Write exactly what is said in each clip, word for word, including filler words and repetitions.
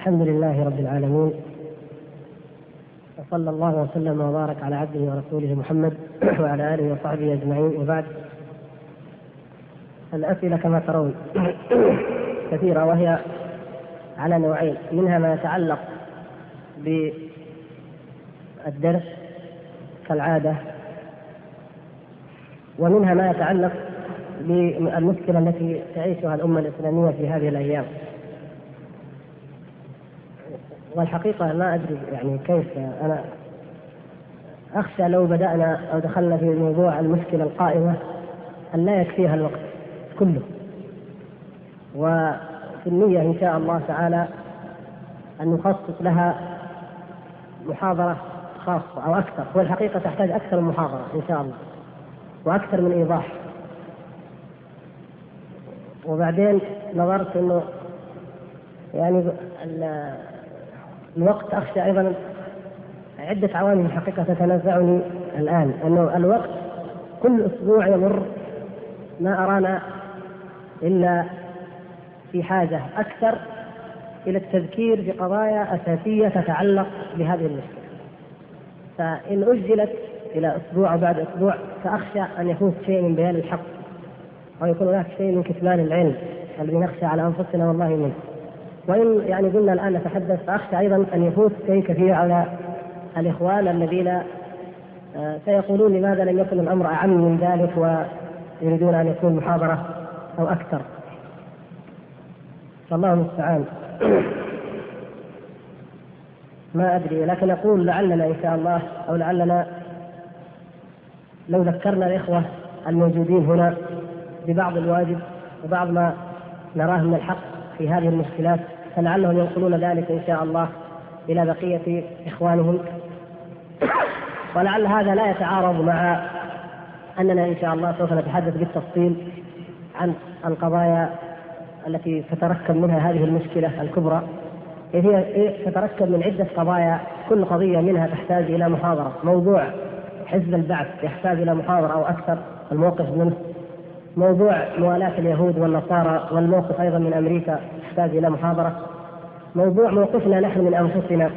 الحمد لله رب العالمين، وصلى الله وسلم وبارك على عبده ورسوله محمد وعلى آله وصحبه أجمعين، وبعد. الأسئلة كما ترون كثيرة، وهي على نوعين، منها ما يتعلق بالدرس كالعادة، ومنها ما يتعلق بالمشكلة التي تعيشها الأمة الإسلامية في هذه الأيام. والحقيقة لا أدري يعني كيف، أنا أخشى لو بدأنا أو دخلنا في موضوع المشكلة القائمة أن لا يكفيها الوقت كله، وفي النية إن شاء الله تعالى أن نخصص لها محاضرة خاصة أو أكثر. والحقيقة تحتاج أكثر من محاضرة إن شاء الله، وأكثر من إيضاح. وبعدين نظرت أنه يعني الوقت، أخشى أيضا عدة عوامل الحقيقة تتنزعني الآن، أنه الوقت كل أسبوع يمر ما أرانا إلا في حاجة أكثر إلى التذكير بقضايا أساسية تتعلق بهذه المشكلة، فإن أجلت إلى أسبوع وبعد أسبوع فأخشى أن يفوت شيء من بيان الحق، أو يكون هناك شيء من كتمان العلم الذي نخشى على أنفسنا والله منه. وإن يعني قلنا الآن نتحدث، فأخشى أيضا أن يفوت شيء كثير على الإخوان الذين سيقولون لماذا لم يكن الأمر أعم من ذلك، ويريدون أن يكون محاضرة أو أكثر، فالله المستعان. ما أدري، لكن أقول لعلنا إن شاء الله، أو لعلنا لو ذكرنا الإخوة الموجودين هنا ببعض الواجب وبعض ما نراه من الحق في هذه المشكلات، فلعلهم ينقلون ذلك إن شاء الله إلى بقية إخوانهم، ولعل هذا لا يتعارض مع أننا إن شاء الله سوف نتحدث بالتفصيل عن القضايا التي تتركب منها هذه المشكلة الكبرى. هي تتركب من عدة قضايا، كل قضية منها تحتاج إلى محاضرة. موضوع حزب البعث يحتاج إلى محاضرة أو أكثر، الموقف منه. موضوع موالاة اليهود والنصارى والموقف أيضا من أمريكا يحتاج إلى محاضرة. موضوع موقفنا نحن من أنفسنا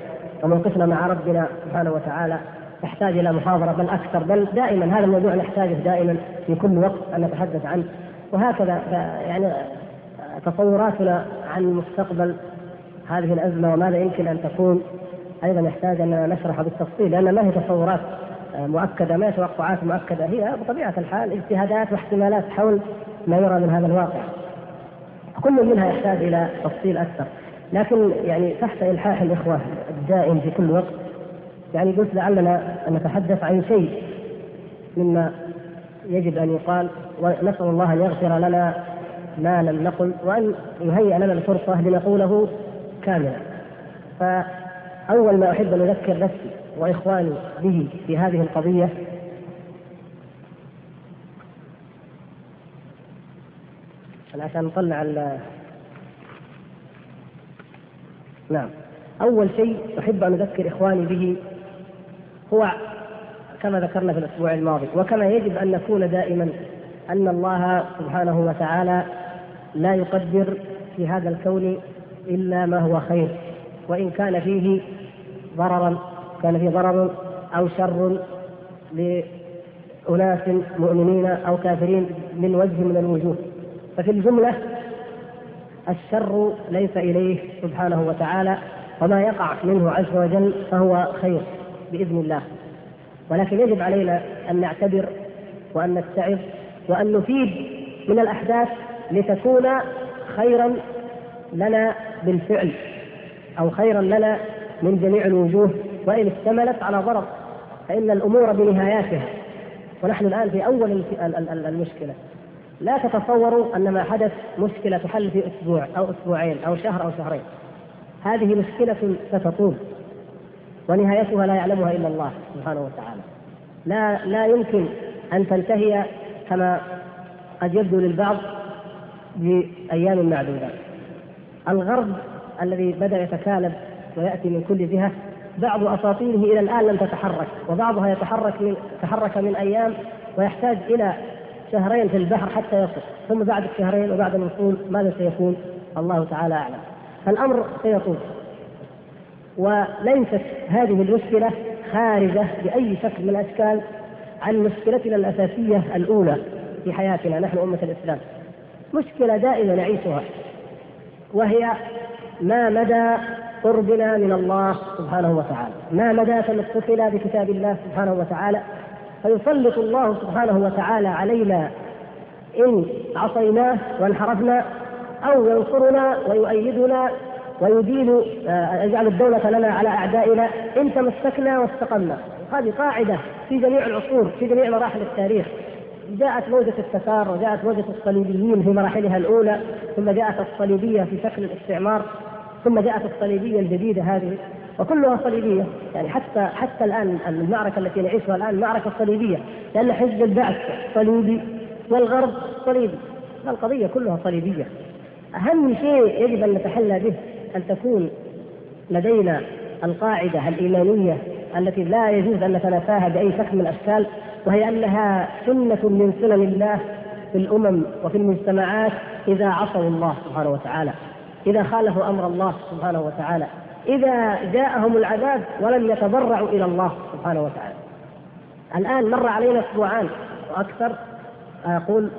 وموقفنا مع ربنا سبحانه وتعالى يحتاج إلى محاضرة، بل أكثر، بل دائما هذا الموضوع نحتاجه دائما في كل وقت أن نتحدث عنه. وهكذا يعني تصوراتنا عن مستقبل هذه الأزمة وماذا يمكن أن تكون أيضا يحتاج أن نشرح بالتفصيل، لأن ما هي تصورات مؤكدة، ما هي توقعات مؤكدة، هي بطبيعة الحال اجتهادات واحتمالات حول ما يرى من هذا الواقع، كل منها يحتاج إلى تفصيل أكثر. لكن يعني تحت إلحاح الإخوة الدائم في كل وقت، يعني قلت لعلنا أن نتحدث عن شيء مما يجب أن يقال، ونسأل الله أن يغفر لنا ما لم نقل، وأن يهيئ لنا الفرصة لنقوله كاملا. فأول ما أحب أن أذكر نفسي وإخواني به في هذه القضية، عشان نطلع ال نعم أول شيء أحب أن أذكر إخواني به هو كما ذكرنا في الأسبوع الماضي، وكما يجب أن نكون دائما، أن الله سبحانه وتعالى لا يقدر في هذا الكون إلا ما هو خير، وإن كان فيه ضررا كان فيه ضرر أو شر لأناس مؤمنين أو كافرين من وجه من الوجوه. ففي الجملة الشر ليس إليه سبحانه وتعالى، وما يقع منه عز وجل فهو خير بإذن الله. ولكن يجب علينا أن نعتبر وأن نستعد وأن نفيد من الأحداث لتكون خيرا لنا بالفعل، أو خيرا لنا من جميع الوجوه، وإن اشتملت على ضرر، فإن الأمور بنهاياتها. ونحن الآن في أول المشكلة، لا تتصوروا أن ما حدث مشكلة تحل في أسبوع أو أسبوعين أو شهر أو شهرين، هذه مشكلة ستطول ونهايتها لا يعلمها إلا الله سبحانه وتعالى، لا لا يمكن أن تنتهي كما قد يبدو للبعض بأيام معدودة. الغرب الذي بدأ يتكالب ويأتي من كل جهة، بعض أساطيره إلى الآن لم تتحرك، وبعضها يتحرك من تحرك من أيام ويحتاج إلى شهرين في البحر حتى يصل، ثم بعد الشهرين وبعد الوصول ماذا سيكون؟ الله تعالى أعلم. فالأمر سيطول، وليست هذه المشكلة خارجة بأي شكل من الأشكال عن مشكلتنا الأساسية الأولى في حياتنا نحن أمة الإسلام، مشكلة دائما نعيشها وهي ما مدى قربنا من الله سبحانه وتعالى، ما مدى تمسكنا بكتاب الله سبحانه وتعالى، فيسلط الله سبحانه وتعالى علينا إن عصيناه وانحرفنا أو ينصرنا ويؤيدنا ويدين يجعل الدولة لنا على أعدائنا إن تمسكنا واستقمنا. هذه قاعدة في جميع العصور في جميع مراحل التاريخ، جاءت موجة التتار وجاءت موجة الصليبيين في مراحلها الأولى، ثم جاءت الصليبية في شكل الاستعمار، ثم جاءت الصليبية الجديدة هذه وكلها صليبية، يعني حتى حتى الآن المعركة التي نعيشها الآن معركة صليبية، لأن حزب البعث صليبي والغرب صليبي، القضية كلها صليبية. أهم شيء يجب أن نتحلى به أن تكون لدينا القاعدة الإيمانية التي لا يجوز أن نتناساها بأي شكل من الأشكال، وهي أنها سنة من سنن الله في الأمم وفي المجتمعات إذا عصوا الله سبحانه وتعالى، إذا خالفوا أمر الله سبحانه وتعالى، إذا جاءهم العذاب ولم يتضرعوا إلى الله سبحانه وتعالى. الآن مر علينا أسبوعان وأكثر أقول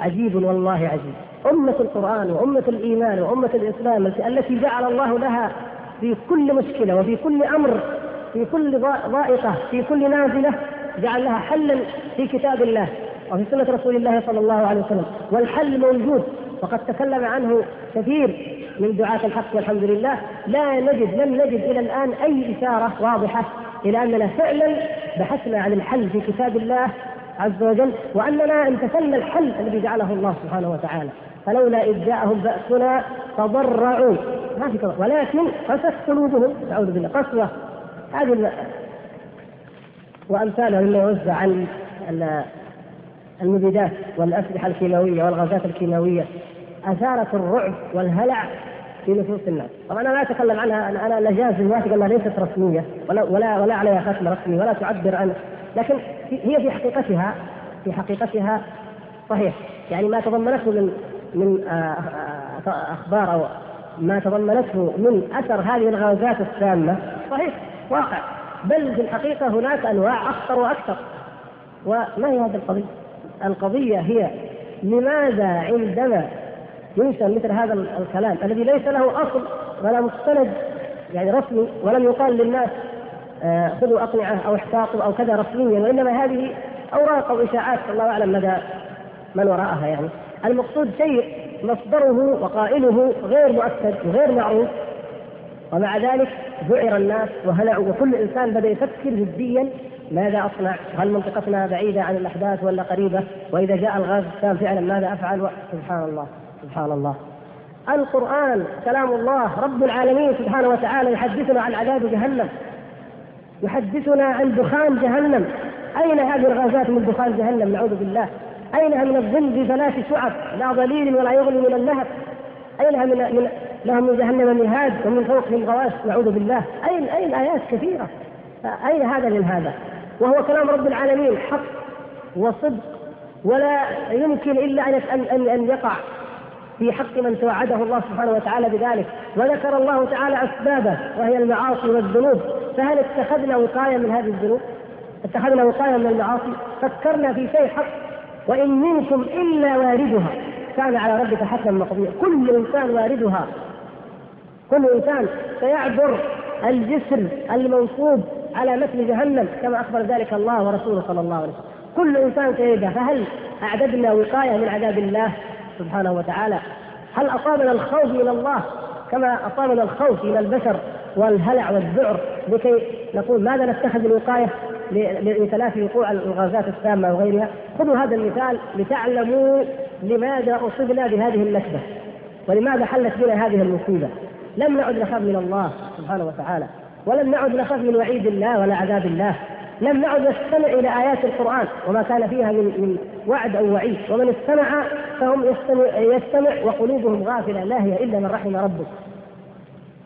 عجيب والله عجيب، أمة القرآن وأمة الإيمان وأمة الإسلام التي جعل الله لها في كل مشكلة وفي كل أمر في كل ضائقة في كل نازلة جعل لها حلا في كتاب الله وفي سنة رسول الله صلى الله عليه وسلم، والحل موجود وقد تكلم عنه كثير من دعاة الحق والحمد لله. لا نجد لم نجد إلى الآن أي إشارة واضحة إلى أننا فعلا بحثنا عن الحل في كتاب الله عز وجل وأننا امتثلنا الحل الذي جعله الله سبحانه وتعالى. فلولا إذ جاءهم بأسنا تضرعوا ما في كذا ولكن قست قلوبهم أعوذ بالله قسوة هذه وأمثالها مما يوزع عن المبيدات والأسلحة الكيماوية والغازات الكيماوية أثارت الرعب والهلع في نفوس الناس. طبعا أنا لا أتكلم عنها، أنا لا جازم واثق أنها ليست رسمية ولا ولا ولا عليها ختم رسمي ولا تعبر عنه، لكن هي في حقيقتها في حقيقتها صحيح، يعني ما تضمنته من من أخبار أو ما تضمنته من أثر هذه الغازات السامة صحيح واقع، بل في الحقيقة هناك أنواع أخطر وأكثر. وما هي هذه القضية؟ القضية هي لماذا عندما ينشأ مثل هذا الكلام الذي ليس له أصل ولا مستند يعني رسمي، ولم يقال للناس خذوا أقنعة أو احتاطوا أو كذا رسميا، وإنما هذه أوراق أو إشاعات الله أعلم مدى من وراءها، يعني المقصود شيء مصدره وقائله غير مؤكد وغير معروف، ومع ذلك ذعر الناس وهلعوا وكل إنسان بدأ يفكر جديا ماذا أصنع، هل منطقتنا بعيدة عن الأحداث ولا قريبة، وإذا جاء الغاز السام فعلا ماذا أفعل. سبحان الله سبحان الله، القرآن كلام الله رب العالمين سبحانه وتعالى يحدثنا عن عذاب جهنم، يحدثنا عن دخان جهنم. أين هذه الغازات من دخان جهنم نعوذ بالله؟ أينها من الظل ثلاث شعب لا ظليل ولا يغلي من اللهب؟ أينها من, من لهم من جهنم مهاد ومن فوقهم غواش نعوذ بالله؟ أين أين آيات كثيرة، أين هذا من هذا؟ وهو كلام رب العالمين حق وصدق، ولا يمكن إلا أن أن أن يقع في حق من توعده الله سبحانه وتعالى بذلك. وذكر الله تعالى أسبابه وهي المعاصي والذنوب، فهل اتخذنا وقاية من هذه الذنوب؟ اتخذنا وقاية من المعاصي؟ فكرنا في شيء حق؟ وإن منكم إلا واردها كان على ربك حتما مقضيا، كل إنسان واردها، كل إنسان سيعبر الجسر المنصوب على متن جهنم كما أخبر ذلك الله ورسوله صلى الله عليه وسلم، كل إنسان سيده. فهل أعددنا وقاية من عذاب الله سبحانه وتعالى؟ هل أصابنا الخوف من الله كما أصابنا الخوف من البشر والهلع والذعر لكي نقول ماذا نتخذ الوقاية لتلافي وقوع الغازات السامة وغيرها؟ خذوا هذا المثال لتعلموا لماذا أصبنا بهذه النكبة ولماذا حلت بنا هذه المصيبة. لم نعد نخاف من الله سبحانه وتعالى، ولم نعد نخاف من وعيد الله ولا عذاب الله، لم نعد نستمع إلى آيات القرآن وما كان فيها من وعد أو وعيد، ومن استمع فهم يستمع, يستمع وقلوبهم غافلة لا هي إلا من رحم ربك.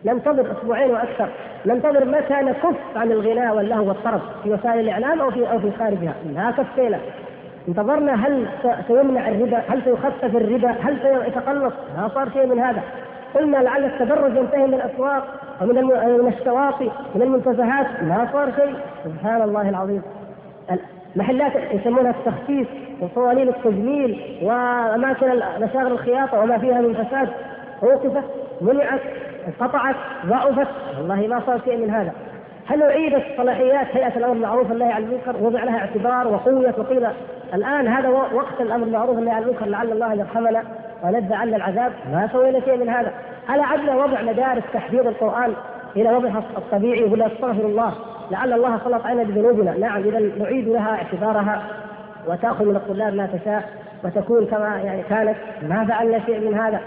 ننتظر أسبوعين وأكثر، ننتظر متى نكف عن الغناء واللهو والطرب في وسائل الإعلام أو في أو في خارجها، لا كفينا. انتظرنا هل سيمنع الربا، هل سيخفف الربا، هل سيتقلص، لا صار شيء من هذا. قلنا لعل التدرج ينتهي من الأسواق ومن من الشواطئ ومن المنتزهات ما صار شيء. سبحان الله العظيم. محلات يسمونها التخفيف وصوالين التجميل وأماكن مشاغل الخياطة وما فيها من فساد وقفت منعت انقطعت ضعفت، والله ما صار شيء من هذا. هل أعيدت صلاحيات هيئة الأمر بالمعروف والنهي عن المنكر ووضع لها اعتبار وقويت وقيل الآن هذا وقت الأمر بالمعروف والنهي عن المنكر لعل الله يرحمنا ونزع عنا العذاب؟ ما سوينا شيء من هذا. هل عدنا وضع مدارس تحفيظ القرآن إلى وضعها الطبيعي ولا استغفر الله لعل الله خلط عنا بذنوبنا؟ نعم، إذا نعيد لها اعتبارها وتأخذ من الطلاب ما تشاء وتكون كما يعني كانت. ما فعلنا شيء من هذا.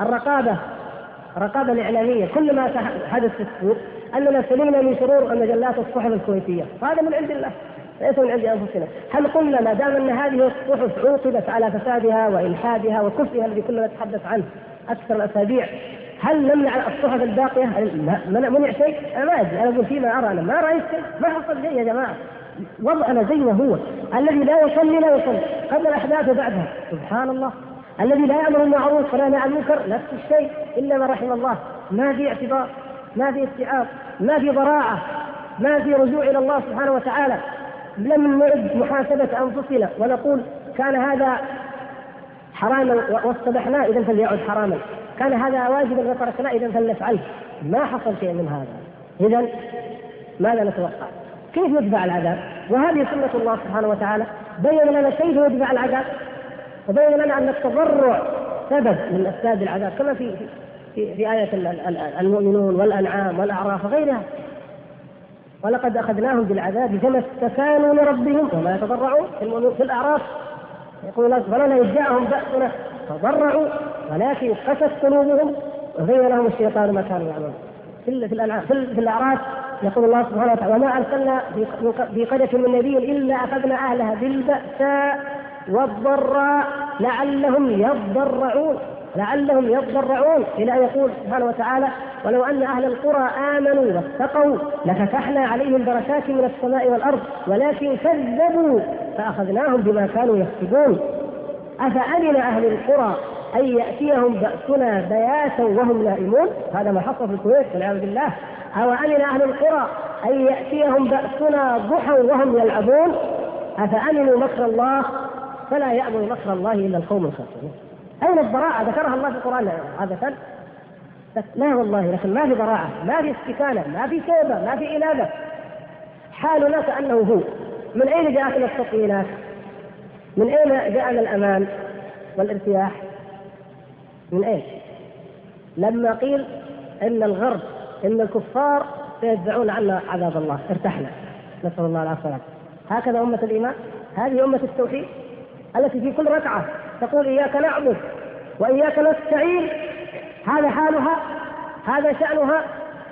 الرقابة، الرقابة الإعلامية، كل ما حدث في السوق أننا سلمنا من شرور مجلات الصحف الكويتية، هذا من عند الله ليس من عند أنفسنا. هل قلنا ما دام أن هذه الصحف عوقبت على فسادها وإلحادها وكفرها الذي كنا نتحدث عنه أكثر الأسابيع، هل نمنع الصحف الباقية؟ هل منع شيء؟ أنا ما أدري، أنا أقول فيما أرى، أنا ما رأيت شيء، ما حصل شيء يا جماعة. وضعنا زي ما هو، الذي لا يصلي لا يصلي قبل الأحداث وبعدها، سبحان الله. الذي لا يأمر بالمعروف ولا ينهى عن المنكر نفس الشيء إلا ما رحم الله. ما في اعتبار، ما في استيعاب، ما في براءة، ما في رجوع إلى الله سبحانه وتعالى. لم نعد محاسبة أنفسنا ونقول كان هذا حراما واصطبحنا إذن فليعد حراما، كان هذا واجبا وتركنا إذن فلنفعله. ما حصل شيء من هذا. إذن ماذا نتوقع؟ كيف ندفع العذاب؟ وهذه سنة الله سبحانه وتعالى، بين لنا كيف ندفع العذاب وبين لنا أن التضرع سبب من أسباب العذاب، كما في في, في آية المؤمنون والأنعام والأعراف وغيرها. ولقد أخذناهم بالعذاب فما استكانوا لربهم وما يتضرعون. في الأعراف يقول ولولا إذ جاءهم بأسنا تضرعوا ولكن قست قلوبهم وزين لهم الشيطان ما كانوا يعملون. في, في الأعراف يقول الله سبحانه وتعالى وما أرسلنا في قرية من نبي إلا أخذنا أهلها بالبأساء والضراء لعلهم يضرعون لعلهم يضرعون إلى أن يقول سبحانه وتعالى ولو أن أهل القرى آمنوا واتقوا لفتحنا عليهم بركات من السماء والأرض ولكن كذبوا فأخذناهم بما كانوا يكسبون. أفأمن أهل القرى أن يأتيهم بأسنا بياتا وهم نائمون؟ هذا ما حصل في الكويت والعياذ بالله. أو أمن أهل القرى أن يأتيهم بأسنا ضحى وهم يلعبون؟ أفأمنوا مكر الله فلا يأمن مكر الله إلا القوم الخاسرون. أين البراءة؟ ذكرها الله في القرآن عادة، لا والله، لكن ما في براءة، ما في استكانة، ما في توبة، ما في إنابة. حالنا كأنه هو. من أين جاءتنا التطمينات؟ من أين جاءنا الأمان والارتياح؟ من أين؟ لما قيل إن الغرب إن الكفار سيدفعون عنا عذاب الله ارتحنا، نسأل الله العافية. هكذا أمة الإيمان، هذه أمة التوحيد التي في كل ركعة تقول إياك نعبد وإياك نستعين. هذا حالها، هذا شأنها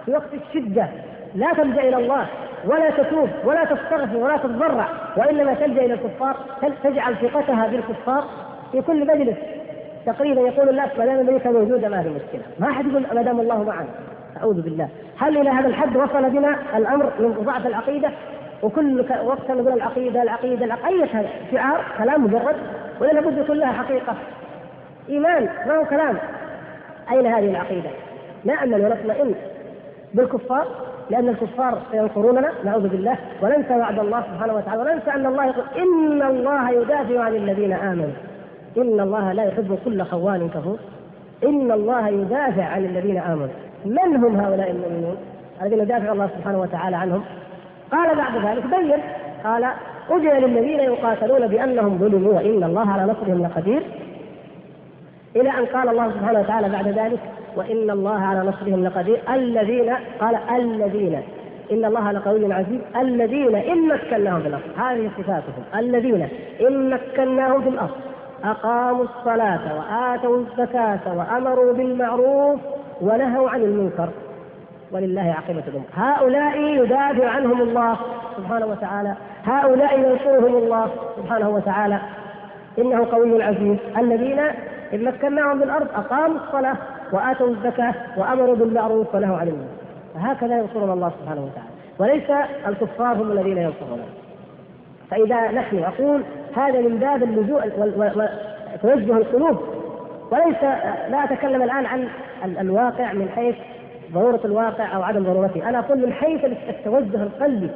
في وقت الشدة. لا تلجأ إلى الله ولا تتوب ولا تستغفر ولا تتضرع، وإنما تلجأ إلى الكفار، تجعل ثقتها بالكفار في كل مجلس تقريبا. يقول الناس ما دام الملك موجود ما في مشكلة، ما أحد يقول ما دام الله معنا، أعوذ بالله. هل إلى هذا الحد وصل بنا الأمر من ضعف العقيدة؟ وكل وقت نقول العقيدة العقيدة العقيدة شعار كلام مجرد، ولا لابد كلها حقيقة إيمان ما هو كلام. أين هذه العقيدة؟ نأمل ونطمئن بالكفار لأن الكفار سينصروننا نعوذ بالله، وننسى وعد الله سبحانه وتعالى، وننسى أن الله يقول إن الله يدافع عن الذين آمنوا إن الله لا يحب كل خوان كفور. إن الله يدافع عن الذين آمنوا. من هم هؤلاء المؤمنون الذين دافع الله سبحانه وتعالى عنهم؟ قال بعد ذلك بين قال أجل للذين يقاتلون بأنهم ظلموا وإن الله على نصرهم لقدير، إلى أن قال الله سبحانه وتعالى بعد ذلك وإن الله على نصرهم لقدير. الذين قال الذين إن الله لقوي عزيز. الذين إن مكناهم في الأرض، هذه صفاتهم، الذين إن مكناهم في الأرض أقاموا الصلاة وآتوا الزكاة وأمروا بالمعروف ونهوا عن المنكر ولله عاقبة الأمور. هؤلاء يدافع عنهم الله سبحانه وتعالى، هؤلاء ينصرهم الله سبحانه وتعالى إنه قوي عزيز. الذين إن مكناهم بالأرض أقاموا الصلاة وآتوا الزكاة وأمروا بالمعروف ونهوا عن المنكر. فهكذا ينصرنا الله سبحانه وتعالى، وليس الكفار هم الذين ينصرون. فإذا نحن أقول هذا من باب اللجوء وتوجه القلوب، وليس لا أتكلم الآن عن الواقع من حيث ضرورة الواقع أو عدم ضرورته، أنا أقول من حيث التوجه القلبي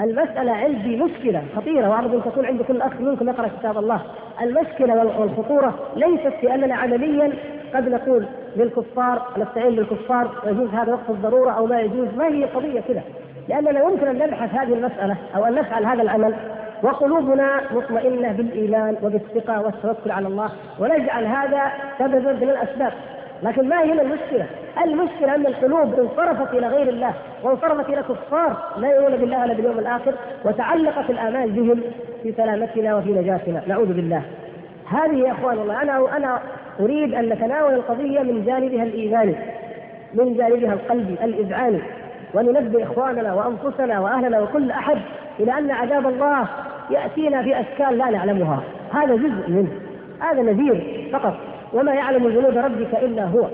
المسألة عندي مشكلة خطيرة، وأرجو تكون عند كل أخ منكم يقرأ كتاب الله. المشكلة والخطورة ليست في أننا عمليا قد نقول للكفار نستعين بالكفار يجوز هذا وقت الضرورة أو لا يجوز، ما هي قضية كده، لأننا يمكن أن نبحث هذه المسألة أو أن نفعل هذا العمل وقلوبنا مطمئنة بالإيمان وبالثقة والتوكل على الله، ونجعل هذا سببا من الأسباب. لكن ما هي المشكلة؟ المشكلة أن القلوب انصرفت إلى غير الله وانصرفت إلى كفار لا يؤمنون بالله ولا باليوم الآخر، وتعلقت الآمال بهم في سلامتنا وفي نجاتنا، نعوذ بالله. هذه يا أخوان الله أنا, أنا أريد أن نتناول القضية من جانبها الإيماني، من جانبها القلبي الإذعاني، وننبه إخواننا وأنفسنا وأهلنا وكل أحد إلى أن عذاب الله يأتينا في أشكال لا نعلمها، هذا جزء منه، هذا نذير فقط، وما يعلم جنود ربك إلا هو.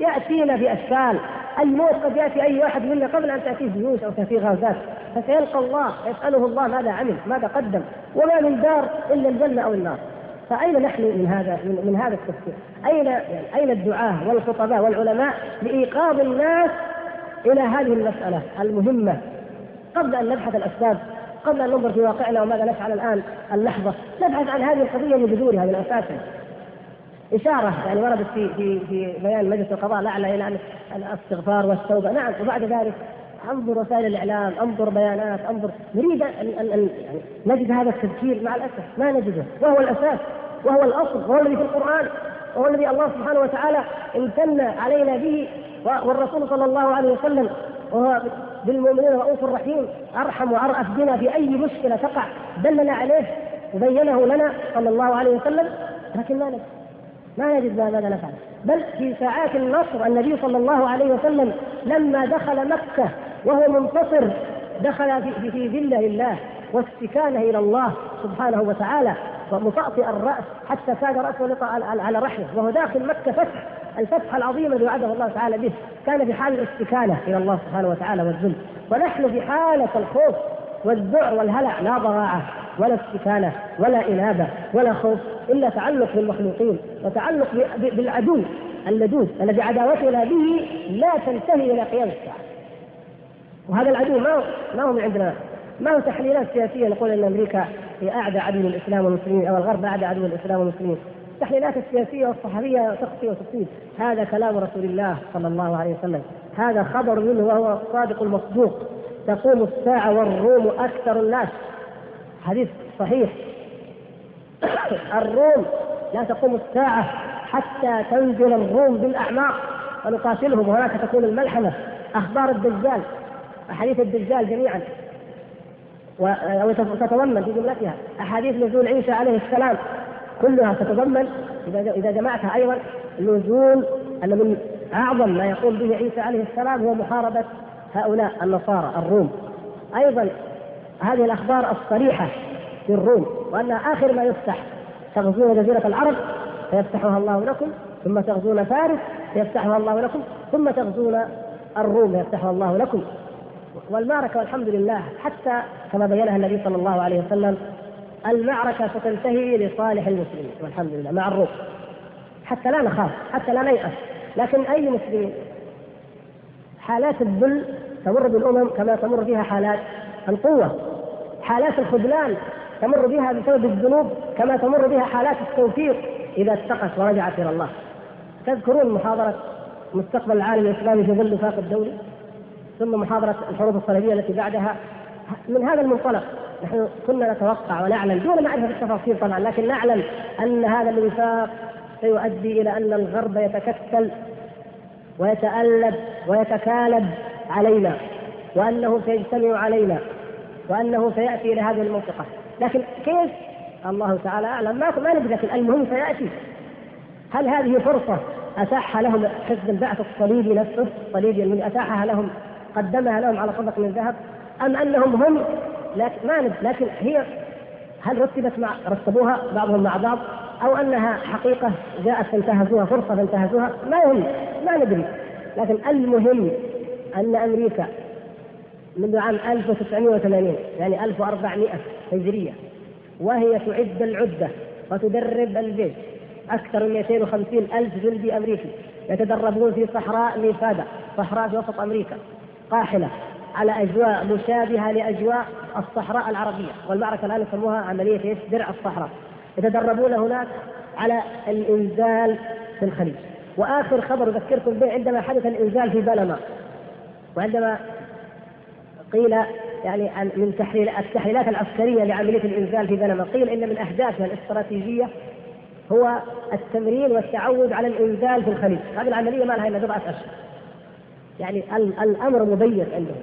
يأتينا بأشكال، الموت قد يأتي أي واحد منا قبل أن تأتي جيوش أو تأتي غازات، فسيلقى الله يسأله الله ماذا عمل ماذا قدم، وما من دار إلا الجنة أو النار. فأين نحن من هذا من هذا التفكير؟ أين يعني أين الدعاة والخطباء والعلماء لإيقاظ الناس إلى هذه المسألة المهمة قبل أن نبحث الأسباب، قبل أن ننظر في واقعنا وماذا نفعل الآن اللحظة، نبحث عن هذه القضية من جذورها من أساسها. إشارة يعني وردت في في في بيان مجلس القضاء الأعلى إلى الاستغفار والتوبة، نعم، وبعد ذلك أنظر وسائل الإعلام، أنظر بيانات، أنظر، نريد أن نجد هذا التفكير، مع الأسف ما نجده، وهو الأساس وهو الأصل، وهو الذي في القرآن، وهو الذي الله سبحانه وتعالى امتن علينا به، والرسول صلى الله عليه وسلم وهو بالمؤمنين رؤوف رحيم، أرحم وأرأف بنا في أي مشكلة تقع، دلنا عليه وبينه لنا صلى الله عليه وسلم، لكن ما نجد ما نجد ماذا نفعل. بل في ساعات النصر النبي صلى الله عليه وسلم لما دخل مكة وهو منتصر دخل في ذله لله واستكانه إلى الله سبحانه وتعالى، ومطأطئ الرأس حتى كاد رأسه لطأ على رحمه، وهو داخل مكة فتح، الفتح العظيم الذي وعده الله تعالى به، كان في حال الاستكانة إلى الله سبحانه وتعالى والذل، ونحن في حالة الخوف والذعر والهلع، لا ضراعة ولا استكانة ولا إنابة ولا خوف، إلا تعلق بالمخلوقين وتعلق بالعدو اللدود الذي عداوتنا به لا تنتهي إلى قيام الساعة. وهذا العدو ما هو من عندنا، ما هو تحليلات سياسية نقول أن أمريكا هي أعدى عدو الإسلام والمسلمين أو الغرب أعدى عدو الإسلام والمسلمين، التحليلات السياسية والصحفية تخفي وتفسير، هذا كلام رسول الله صلى الله عليه وسلم، هذا خبر منه وهو الصادق المصدوق، تقوم الساعة والروم أكثر الناس، حديث صحيح، الروم لا تقوم الساعة حتى تنزل الروم بالأعماق ونقاتلهم، وهناك تكون الملحمة، أخبار الدجال أحاديث الدجال جميعا وتتضمن في جملتها أحاديث نزول عيسى عليه السلام، كلها تتضمن إذا جمعتها أيضا نزول أن من أعظم ما يقول به عيسى عليه السلام هو محاربة هؤلاء النصارى الروم. أيضا هذه الأخبار الصريحة في الروم وأن آخر ما يفتح تغزون جزيرة العرب فيفتحها الله لكم، ثم تغزون فارس فيفتحها الله لكم، ثم تغزون الروم فيفتحها الله لكم. والمعركة والحمد لله حتى كما بيّنها النبي صلى الله عليه وسلم المعركة ستنتهي لصالح المسلمين والحمد لله مع الروم، حتى لا نخاف حتى لا نيأس. لكن أي مسلمين حالات الذل تمر بالأمم كما تمر فيها حالات القوة، حالات الخذلان تمر بها بسبب الذنوب كما تمر بها حالات التوفيق إذا اتقت ورجعت إلى الله. تذكرون محاضرة مستقبل العالم الإسلامي في ظل وفاق الدولي، ثم محاضرة الحروب الصليبية التي بعدها. من هذا المنطلق نحن كنا نتوقع ونعلم دون معرفة التفاصيل طبعا، لكن نعلم أن هذا الوفاق سيؤدي إلى أن الغرب يتكتل ويتألب ويتكالب علينا، وأنه سيجتمع علينا، وأنه سيأتي إلى هذه المنطقة، لكن كيف الله تعالى أعلم، ما نبدأ، المهم سيأتي. هل هذه فرصة أتاحها لهم حزب البعث الصليبي نفسه الصليبي الذي أتاحها لهم قدمها لهم على صدق من ذهب، أم أنهم هم لكن ما نبدأ، لكن هي هل رتبت مع رتبوها بعضهم مع بعض، أو أنها حقيقة جاءت فانتهزوها فرصة فانتهزوها، ما هم ما ندري. لكن المهم أن أمريكا منذ عام ألف وتسعمائة وثمانين يعني ألف وأربعمائة هجرية وهي تعد العدة وتدرب الجيش، أكثر من مئتين وخمسين ألف جندي أمريكي يتدربون في صحراء نيفادا، صحراء في وسط أمريكا قاحلة، على أجواء مشابهة لأجواء الصحراء العربية، والمعركة الآن يسموها عملية درع الصحراء. يتدربون هناك على الإنزال في الخليج. وآخر خبر أذكركم به عندما حدث الإنزال في بنما، وعندما قيل يعني من التحليلات العسكرية لعملية الإنزال في بنما، قيل إن من أهدافها الاستراتيجية هو التمرين والتعود على الإنزال في الخليج. هذه العملية ما لها إلا بضعة أشهر، يعني الأمر مبين عندهم،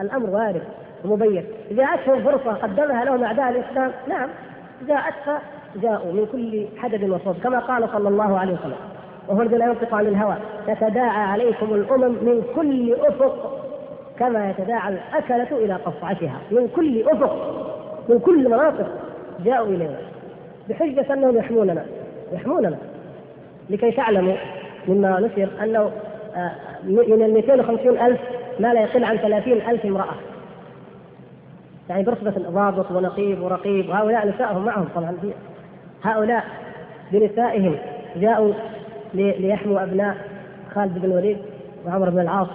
الأمر وارد ومبين. جاءتهم فرصة قدمها لهم أعداء الإسلام، نعم جاءتها، جاءوا من كل حدب وصوب، كما قال صلى الله عليه وسلم وهو الذي لا ينطق عن الهوى، تتداعى عليكم الأمم من كل أفق كما يتداعى الأكلة إلى قصعتها، من كل أفق، من كل مناطق جاءوا إلينا بحجة أنهم يحموننا يحموننا لكي تعلموا مما نشر أنه من ال مئتين وخمسين ألف ما لا يقل عن ثلاثين ألف امرأة، يعني برصدة ضابط ونقيب ورقيب، وهؤلاء نسائهم معهم طبعا، هؤلاء بنسائهم جاءوا ليحموا أبناء خالد بن الوليد وعمر بن العاص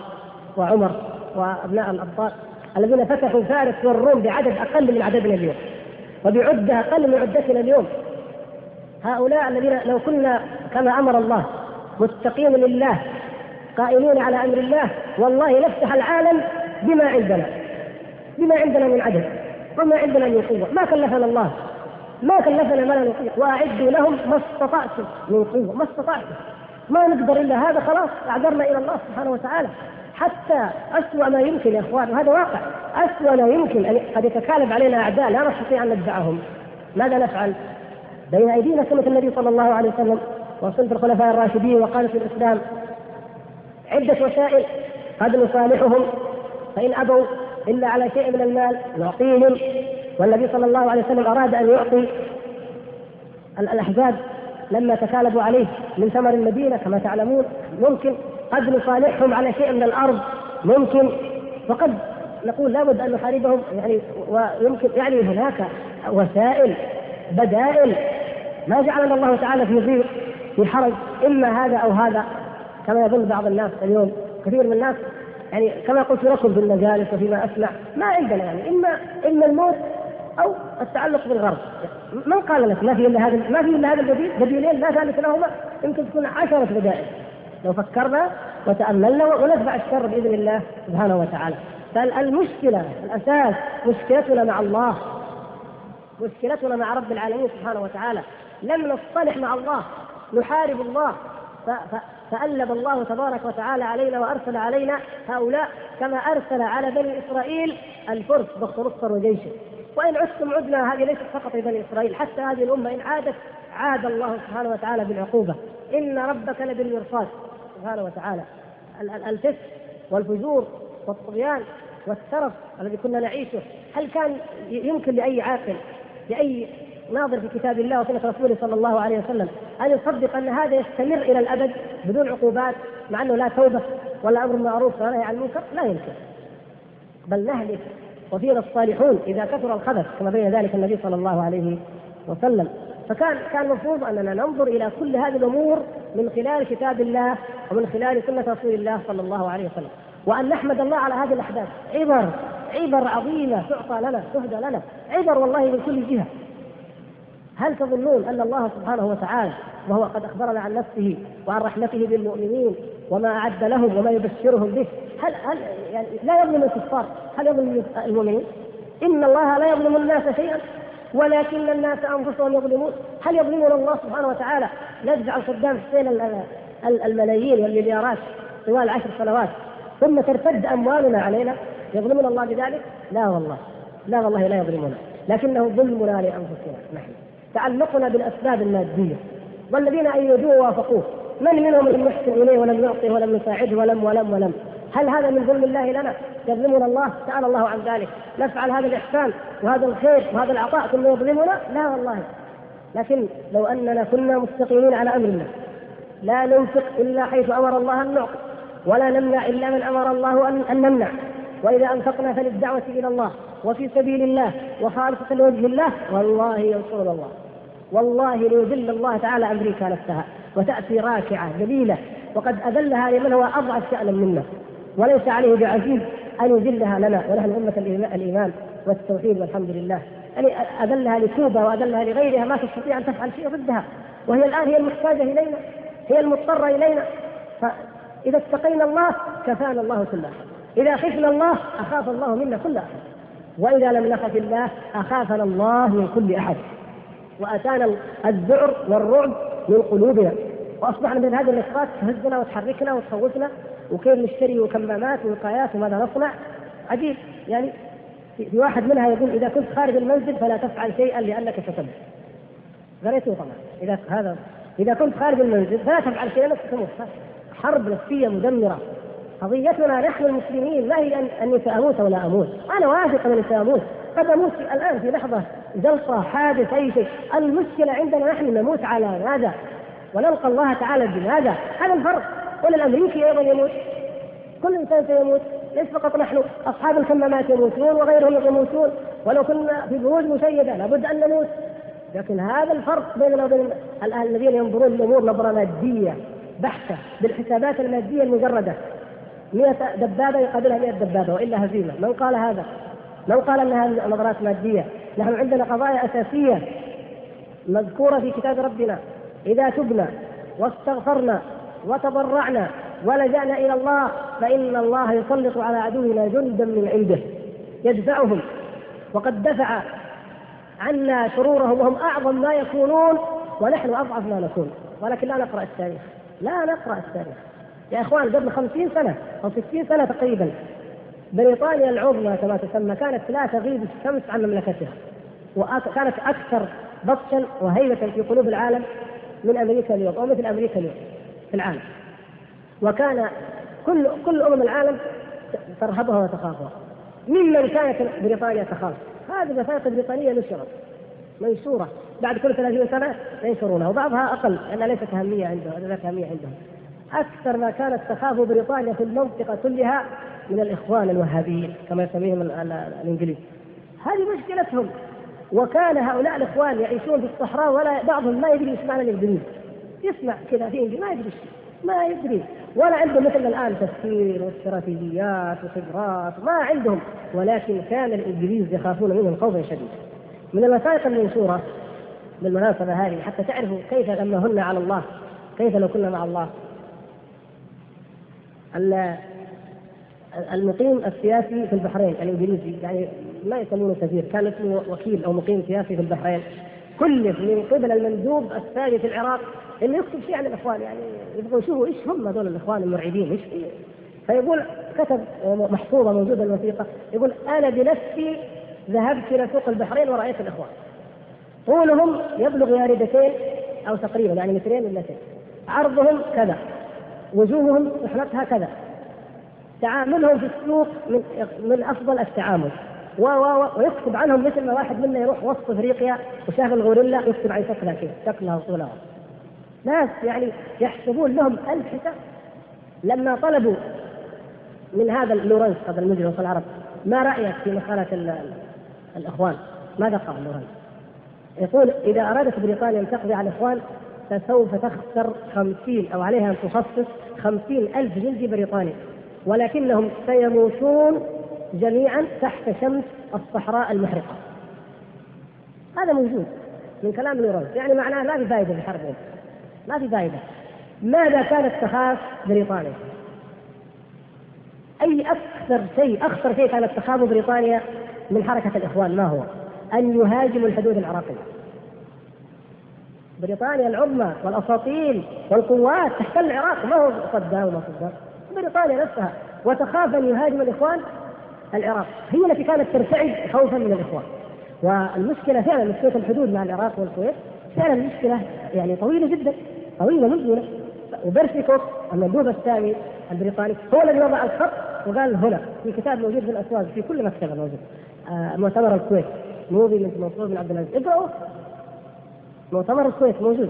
وعمر وأبناء الأبطال الذين فتحوا فارس والروم بعدد أقل من عددنا اليوم وبعدة أقل من عدتنا اليوم. هؤلاء الذين لو كنا كما أمر الله متقين لله قائمين على أمر الله والله نفتح العالم بما عندنا، بما عندنا من عدد وما عندنا من قوة، ما كلفنا الله، ما كلفنا ما لا نطيق، وأعدوا لهم ما استطعتم من قوة، ما استطعتم، ما نقدر إلا هذا، خلاص أعذرنا إلى الله سبحانه وتعالى. حتى أسوأ ما يمكن يا إخوان، وهذا واقع، أسوأ ما يمكن أن قد يتكالب علينا أعداء لا نستطيع أن ندفعهم. ماذا نفعل؟ بين أيدينا سنة النبي صلى الله عليه وسلم وسنة الخلفاء الراشدين وقالوا في الإسلام عدة وسائل قد نصالحهم، فإن أبوا إلا على شيء من المال نعطيهم. والنبي صلى الله عليه وسلم أراد أن يعطي الأحزاب لما تكالبوا عليه من ثمر المدينة كما تعلمون، ممكن قد نصالحهم على شيء من الأرض، ممكن وقد نقول لا بد أن نحاربهم، يعني ويمكن يعني هناك وسائل بدائل، ما جعلنا الله تعالى في ضيق في حرج إما هذا أو هذا كما يظن بعض الناس اليوم. كثير من الناس يعني كما قلت لكم في المجالس وفيما أسمع، ما عندنا يعني إما إما الموت أو التعلق بالغرب. من قال لك ما في إلا هذا، ما في إلا هذا البديل، بديلين لا ثالث لهما، يمكن تكون عشرة بدائل لو فكرنا وتأملنا ونتبع الشر بإذن الله سبحانه وتعالى. فالمشكلة الأساس مشكلتنا مع الله، مشكلتنا مع رب العالمين سبحانه وتعالى، لم نصطلح مع الله، نحارب الله، ف ف فألب الله تبارك وتعالى علينا وأرسل علينا هؤلاء كما أرسل على بني إسرائيل الفرس بختنصر وجيشه. وإن عدتم عدنا، هذه ليست فقط بني إسرائيل، حتى هذه الأمة إن عادت عاد الله سبحانه وتعالى بالعقوبة، إن ربك لبالمرصاد سبحانه وتعالى. الفسق والفجور والطغيان والترف الذي كنا نعيشه، هل كان يمكن لأي عاقل، لأي ناظر في كتاب الله وسنة رسوله صلى الله عليه وسلم أن يصدق أن هذا يستمر إلى الأبد بدون عقوبات، مع أنه لا توبة ولا أمر معروف ولا نهي عن المنكر؟ لا يمكن، بل نهلك وفينا الصالحون إذا كثر الخبث كما بين ذلك النبي صلى الله عليه وسلم. فكان كان المفروض أننا ننظر إلى كل هذه الأمور من خلال كتاب الله ومن خلال سنة رسول الله صلى الله عليه وسلم، وأن نحمد الله على هذه الأحداث. عبر عبر عظيمة تعطى لنا، تهدى لنا عبر والله من كل جهة. هل تظنون أن الله سبحانه وتعالى وهو قد أخبرنا عن نفسه وعن رحمته بالمؤمنين وما أعد لهم وما يبشرهم به، هل, هل يعني لا يظلم الكفار؟ هل يظلم المؤمنين؟ إن الله لا يظلم الناس شيئا ولكن الناس أنفسهم يظلمون. هل يظلمنا الله سبحانه وتعالى؟ نجعل قدام السين الملايين والمليارات طوال عشر سنوات ثم ترتد أموالنا علينا؟ يظلمنا الله بذلك؟ لا والله، لا والله لا يظلمنا، لكنه ظلمنا لأنفسنا نحن، تعلقنا بالأسباب المادية. والذين أيدوه ووافقوه، من منهم لم يحسن إليه ولم يعطيه ولم يساعده ولم ولم ولم؟ هل هذا من ظلم الله لنا؟ يظلمنا الله؟ تعالى الله عن ذلك. نفعل هذا الإحسان وهذا الخير وهذا العطاء ثم يظلمنا؟ لا والله. لكن لو أننا كنا مستقيمين على أمر الله، لا ننفق إلا حيث أمر الله أن نعطي، ولا نمنع إلا من أمر الله أن نمنع، وإذا أنفقنا فللدعوة إلى الله وفي سبيل الله وخالصة لوجه الله، والله ينصر الله، والله ليذل الله تعالى أمريكا نفسها وتأتي راكعة ذليلة وقد أذلها لمن هو أضعف شأنا منا، وليس عليه بعزيز أن يذلها لنا ونحن أمة الإيمان والتوحيد والحمد لله. يعني أذلها لكوبا وأذلها لغيرها، ما تستطيع أن تفعل شيء ضدها، وهي الآن هي المحتاجة إلينا، هي المضطرة إلينا. فإذا اتقينا الله كفانا الله كل أحد، إذا خفنا الله أخاف الله منا كل أحد، وإذا لم نخف الله أخافنا الله من كل أحد، وأتانا الذعر والرعب من قلوبنا، وأصبحنا من هذه النقاط تهزنا وتحركنا وتخوفنا، وكيف نشتري وكمامات ووقايات وماذا نصنع؟ عجيب. يعني في واحد منها يقول إذا كنت خارج المنزل فلا تفعل شيئا لأنك ستموت. قريته طبعا. إذا هذا إذا كنت خارج المنزل فلا تفعل شيئا لأنك ستموت. حرب نفسية مدمرة. قضيتنا نحن المسلمين لا هي أن أني سأموت ولا أموت. أنا واثق أني سأموت. قد أموت الآن في لحظة، جلطة، حادث، أي شيء. المشكلة عندنا نحن نموت على هذا ونلقى الله تعالى بهذا. هذا الفرق. ولا الأمريكي أيضا يموت. كل إنسان سيموت. ليس فقط نحن، أصحاب الكمامات يموتون وغيرهم يموتون، ولو كنا في بروج مشيدة لابد أن نموت. لكن هذا الفرق بيننا وبين الذين ينظرون الأمور نظرة مادية بحتة بالحسابات المادية المجردة، مئة دبابة يقابلها مئة دبابة وإلا هزيمة. من قال هذا؟ من قال أن هذه نظرات مادية؟ نحن عندنا قضايا أساسية مذكورة في كتاب ربنا، إذا تبنا واستغفرنا وتضرعنا ولجأنا إلى الله فإن الله يسلط على عدونا جندا من عنده يدفعهم، وقد دفع عنا شرورهم وهم أعظم ما يكونون ونحن أضعف ما نكون. ولكن لا نقرأ التاريخ، لا نقرأ التاريخ يا إخوان. قبل خمسين سنة أو ستين سنة تقريبا بريطانيا العظمى كما تسمى كانت لا تغيب الشمس عن مملكتها، وكانت أكثر بطشا وهيبة في قلوب العالم من أمريكا اليوم، أو مثل أمريكا اليوم في العالم. وكان كل كل أمم العالم ترهبها وتخافها، ممن كانت بريطانيا تخاف. هذه الوثائق البريطانية نشرت منشورة بعد كل ثلاثين سنة ينشرونها، وبعضها أقل لأنها ليست أهمية عندهم. أهمية عندهم أكثر ما كانت تخاف بريطانيا في المنطقة كلها من الإخوان الوهابيين كما يسميهم الإنجليز. هذه مشكلتهم. وكان هؤلاء الإخوان يعيشون في الصحراء، ولا بعضهم ما يدري ايش معنى الإنجليز، يسمع كذا في إنجليز ما يدري ما يدري ولا عندهم مثل الآن تفسير واستراتيجيات وخبرات، ما عندهم. ولكن كان الإنجليز يخافون منهم خوفا شديدا. من الوثائق المنشورة بالمناسبة هذه حتى تعرفوا كيف أمنهن على الله، كيف لو كنا مع الله. المقيم السياسي في البحرين الإنجليزي، يعني ما يسمونه سفير، كان اسمه وكيل أو مقيم سياسي في البحرين، كلف من قبل المندوب الثاني في العراق اللي يكتب شيء عن الإخوان، يعني يبغوا يشوفوا إيش هم هذول الإخوان المرعبين إيش. فيقول كتب محفوظة موجودة الوثيقة، يقول أنا بنفسي ذهبت إلى سوق البحرين ورأيت الإخوان، طولهم يبلغ ياردتين أو تقريبا يعني مترين مترين، عرضهم كذا، وجوههم رحلتها كذا، تعاملهم في السوق من من أفضل التعامل، و و ويكتب عنهم مثل ما واحد منا يروح وسط أفريقيا وشاف الغوريلا يكتب عن شكلها كيف شكلها وطولها. ناس يعني يحسبون لهم ألف حساب. لما طلبوا من هذا لورنس هذا المجرم في العرب ما رأيك في مسألة ال ال الإخوان، ماذا قال لورنس؟ يقول إذا أرادت بريطانيا أن تقضي على الإخوان فسوف تخسر خمسين أو عليها أن تخصص خمسين ألف جندي بريطاني، ولكنهم سيموتون جميعا تحت شمس الصحراء المحرقة. هذا موجود من كلام لورنس، يعني معناه لا في فائدة في حربهم، ما في فائدة. ماذا كانت تخاف بريطانيا؟ أي أكثر شيء أخطر شيء كانت تخاف بريطانيا من حركة الإخوان ما هو؟ أن يهاجموا الحدود العراقية. بريطانيا العظمى والأساطيل والقوات تحتل العراق، ما هو صدها وما صدها بريطانيا نفسها، وتخاف أن يهاجم الإخوان العراق. هي التي كانت ترتعد خوفا من الإخوان. والمشكلة فعلا مشكلة الحدود مع العراق والكويت فعلا مشكلة يعني طويلة جدا، طويلة مزمنة. وبرسيكوف المندوب السامي البريطاني هو الذي وضع الخط وقال هنا في كتاب موجود في الأسواق في كل مكتبة موجود، آه مؤتمر الكويت موضي من منصور بن عبد العزيز، اقرأوا مؤتمر الكويت موجود.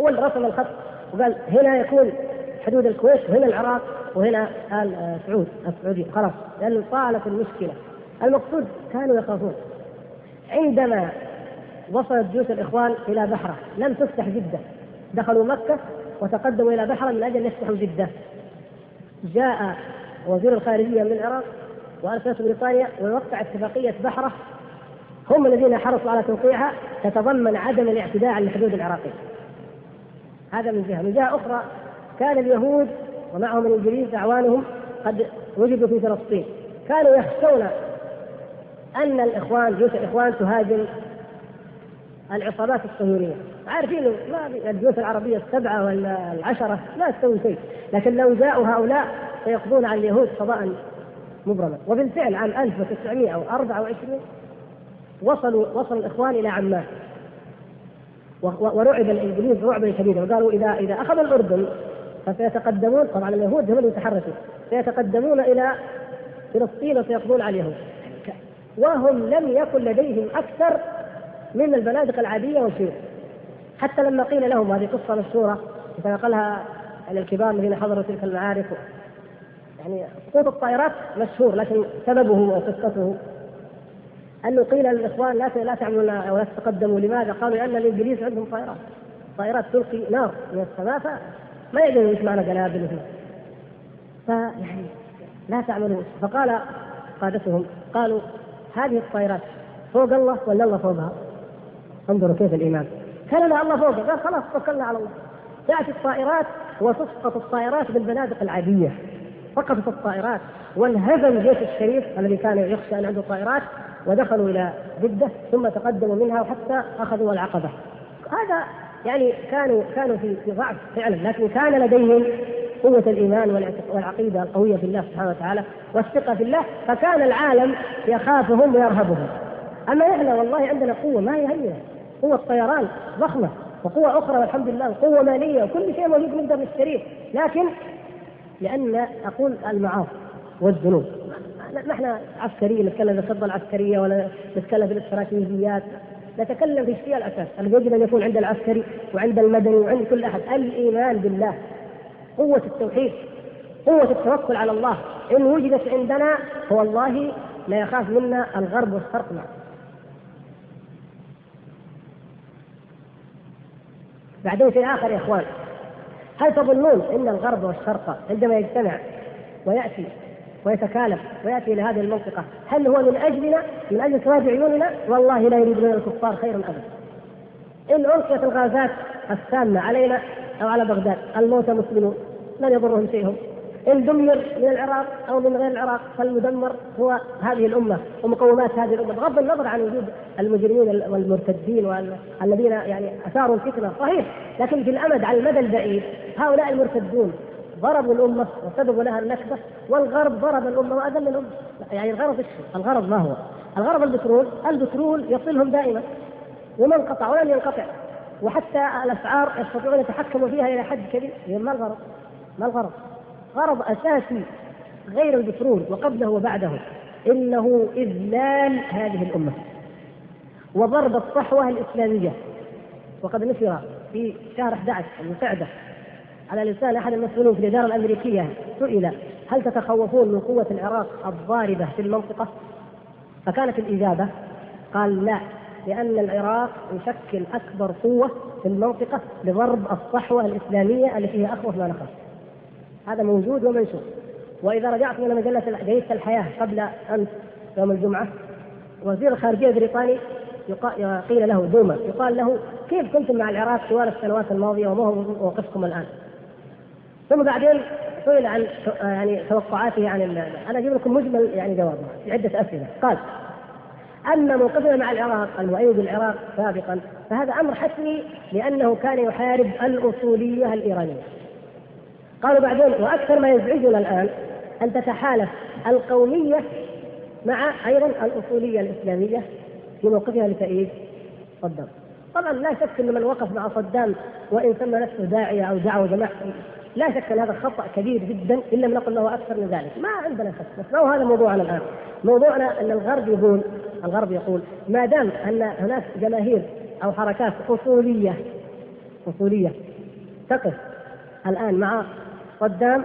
هو اللي رسم الخط وقال هنا يكون حدود الكويت وهنا العراق وهنا آل سعود السعودية، خلاص لأنه طالت المشكلة. المقصود كانوا يخافون. عندما وصلت جيوش الإخوان إلى بحرة لم تفتح جدة، دخلوا مكة وتقدموا إلى بحرين من أجل أن يفتحوا جدة. جاء وزير الخارجية من العراق وأرسلت بريطانيا ووقع اتفاقية بحرة، هم الذين حرصوا على توقيعها، تتضمن عدم الاعتداء على الحدود العراقية. هذا من جهة. من جهة أخرى كان اليهود ومعهم الإنجليز أعوانهم قد وجدوا في فلسطين، كانوا يخشون أن الإخوان جيوش الإخوان تهاجم العصابات الصهيونية، عارفين ما الجيوش العربية السبعة ولا العشرة لا تسوي شيء، لكن لو جاءوا هؤلاء سيقضون على اليهود قضاء مبرما. وبالفعل عام ألف وتسعمائة وأربعة وعشرين وصلوا وصل الإخوان إلى عمان، ورعب الإنجليز رعبا شديدا، وقالوا إذا إذا أخذوا الأردن فسيتقدمون، طبعا اليهود هم اللي يتحركون، سيتقدمون إلى فلسطين وسيقضون على اليهود، وهم لم يكن لديهم أكثر من البنادق العادية والسيوف. حتى لما قيل لهم، هذه قصة مشهورة يتناقلها الكبار الذين حضروا تلك المعارك، يعني صوت الطائرات مشهور لكن سببه وقصته أنه قيل للإخوان لا لا تعملوا ولا تتقدموا. لماذا؟ قالوا أن الإنجليز عندهم طائرات طائرات تلقي نار من السماء ما يقدروا يسمعنا جنابل فيه، فيعني لا تعملوا. فقال قادتهم، قالوا هذه الطائرات فوق الله ولا الله فوقها؟ انظروا كيف الإيمان، كلنا الله فوقها، قال خلاص توكلنا على الله. جاءت الطائرات وصفقت الطائرات بالبنادق العادية، فقدت الطائرات وانهزم جيش الشريف الذي كان يخشى أن عنده طائرات، ودخلوا إلى جدة ثم تقدموا منها حتى أخذوا العقبة. هذا يعني كانوا كانوا في ضعف فعلا، لكن كان لديهم قوة الإيمان والعقيدة القوية في الله سبحانه وتعالى والثقة في الله، فكان العالم يخافهم ويرهبهم. أما إحنا والله عندنا قوة ما هي هينة، قوة طيران ضخمة وقوة أخرى والحمد لله، قوة مالية وكل شيء موجود نقدر نشتريه، لكن لأن أقول المعاصي والذنوب، نحن عسكريين نتكلم في الخطة العسكرية ولا نتكلم في الاستراتيجيات، نتكلم في الشيء الأساس الذي أن يكون عند العسكري وعند المدني وعند كل أحد، الإيمان بالله، قوة التوحيد، قوة التوكل على الله. إن وجدت عندنا فوالله لا يخاف منا الغرب والشرق معه. بعدين في آخر يا إخوان، هل تظنون إن الغرب والشرق عندما يجتمع ويأتي ويتكالف ويأتي إلى هذه المنطقة هل هو من أجلنا من أجل سواد عيوننا؟ والله لا يريد لنا الكفار خيرا أبدا. إن ألقيت الغازات السامة علينا أو على بغداد الموتى مسلمون لن يضرهم شيئهم، إن دمر من العراق أو من غير العراق فالمدمر هو هذه الأمة ومقومات هذه الأمة، بغض النظر عن وجود المجرمين والمرتدين والذين يعني أثاروا الفتنة صحيح، لكن في الأمد على المدى البعيد هؤلاء المرتدون ضربوا الأمة وسببوا لها النكبة، والغرب ضرب الأمة وأذل الأمة. يعني الغرض الغرض ما هو؟ الغرض البترول، البترول يصلهم دائما وما انقطع ولن ينقطع، وحتى الأسعار يستطيعون يتحكموا فيها إلى حد كبير. ما الغرض؟ ما الغرض؟ غرض أساسي غير البترول وقبله وبعده، إنه إذلال هذه الأمة وضرب الصحوة الإسلامية. وقد نشر في شهر أحد عشر المساعدة على لسان أحد المسؤولين في الإدارة الأمريكية، سئل هل تتخوفون من قوة العراق الضاربة في المنطقة؟ فكانت الإجابة قال لا، لأن العراق يشكل أكبر قوة في المنطقة لضرب الصحوة الإسلامية التي هي أخوف ما نخاف. هذا موجود ومنشور. وإذا رجعت إلى مجلة جريدة الحياة قبل أمس يوم الجمعة، وزير الخارجية البريطاني قيل له دوما، يقال له كيف كنتم مع العراق طوال السنوات الماضية وما هو موقفكم الآن؟ ثم بعدين سئل عن يعني توقعاته عن العراق. أنا أجيب لكم مجمل يعني جوابه في عدة أسئلة. قال أما موقفنا مع العراق المؤيد العراق سابقا فهذا أمر حسني، لأنه كان يحارب الأصولية الإيرانية. قالوا بعدين وأكثر ما يزعجنا الآن أن تتحالف القومية مع أيضا الأصولية الإسلامية في موقفها لتأييد صدام. طبعا لا شك أن من وقف مع صدام وإن سمى نفسه داعية أو دعوة جماعة لا شك أن هذا خطأ كبير جدا، إلا من نقول له أكثر من ذلك ما عندنا شك. بس هذا موضوعنا الآن، موضوعنا أن الغرب يقول الغرب يقول ما دام أن هناك جماهير أو حركات أصولية أصولية تقف الآن مع صدام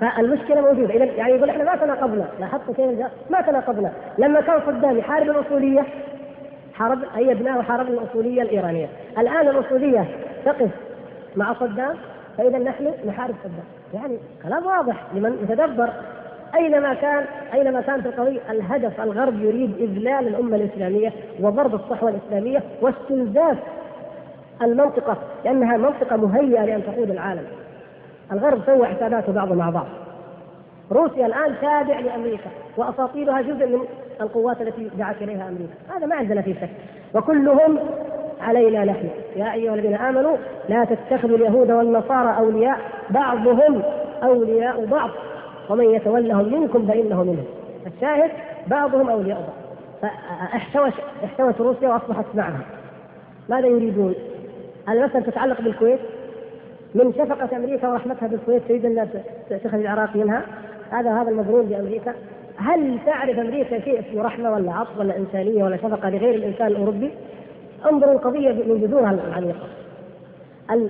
فالمشكلة موجودة. يعني يقول إحنا ما تناقضنا، لاحظتوا كيف ما تناقضنا لما كان صدام يحارب الأصولية حارب أيدناه وحارب الأصولية الإيرانية، الآن الأصولية تقف مع صدام فإذا نحن نحارب الضبط. يعني كلام واضح لمن يتدبر. أينما كان أينما كان في القضية الهدف الغرب يريد إذلال الأمة الإسلامية وضرب الصحوة الإسلامية واستنزاف المنطقة، لأنها منطقة مهيئة لأن تقود العالم. الغرب سوى حساباته بعضه مع بعض. روسيا الآن تابع لأمريكا وأساطيرها جزء من القوات التي دعت إليها أمريكا، هذا ما عندنا فيه شك، وكلهم علينا نحن. يا أيها الذين آمنوا لا تتخذوا اليهود والنصارى أولياء، بعضهم أولياء بعض، ومن يتولهم منكم فإنه منهم. الشاهد بعضهم أولياء بعض. فاحتوت روسيا وأصبحت معها. ماذا يريدون؟ المسألة تتعلق بالكويت، من شفقة أمريكا ورحمتها بالكويت تريد أن تخرج العراق منها، هذا هذا المظلوم بأمريكا. هل تعرف أمريكا شيء اسمه رحمة ولا عطف ولا إنسانية ولا شفقة لغير الإنسان الأوروبي؟ انظروا القضية من جذورها العميقة.